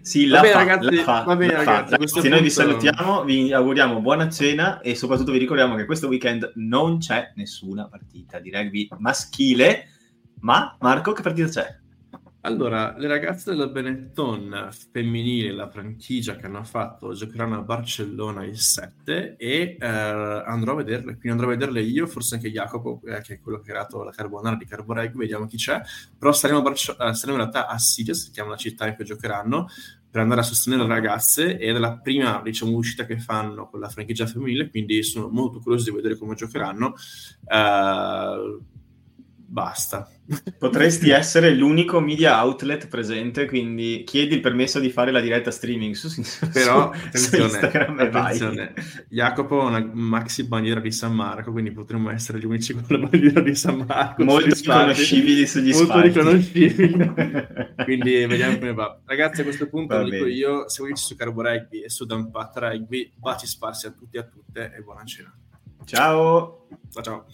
Sì, va bene ragazzi. Se noi vi salutiamo, vi auguriamo buona cena e soprattutto vi ricordiamo che questo weekend non c'è nessuna partita di rugby maschile. Ma Marco, che partita c'è? Allora, le ragazze della Benetton femminile, la franchigia che hanno fatto, giocheranno a Barcellona il 7 e andrò a vederle. Quindi andrò a vederle io, forse anche Jacopo, che è quello che ha creato la Carbonara di Carboreg, vediamo chi c'è. Però saremo in realtà a Sitges, che è una città in cui giocheranno, per andare a sostenere le ragazze, ed è la prima, diciamo, uscita che fanno con la franchigia femminile, quindi sono molto curioso di vedere come giocheranno. Basta. Potresti essere l'unico media outlet presente, quindi chiedi il permesso di fare la diretta streaming su Instagram. Attenzione. Jacopo ha una maxi bandiera di San Marco, quindi potremmo essere gli unici con la bandiera di San Marco. Molto riconoscibili sugli spalti. Quindi vediamo come va. Ragazzi, a questo punto lo dico io, seguiteci su Carbo Rugby e su Dampat Rugby, baci sparsi a tutti e a tutte e buona cena. Ciao! Ciao!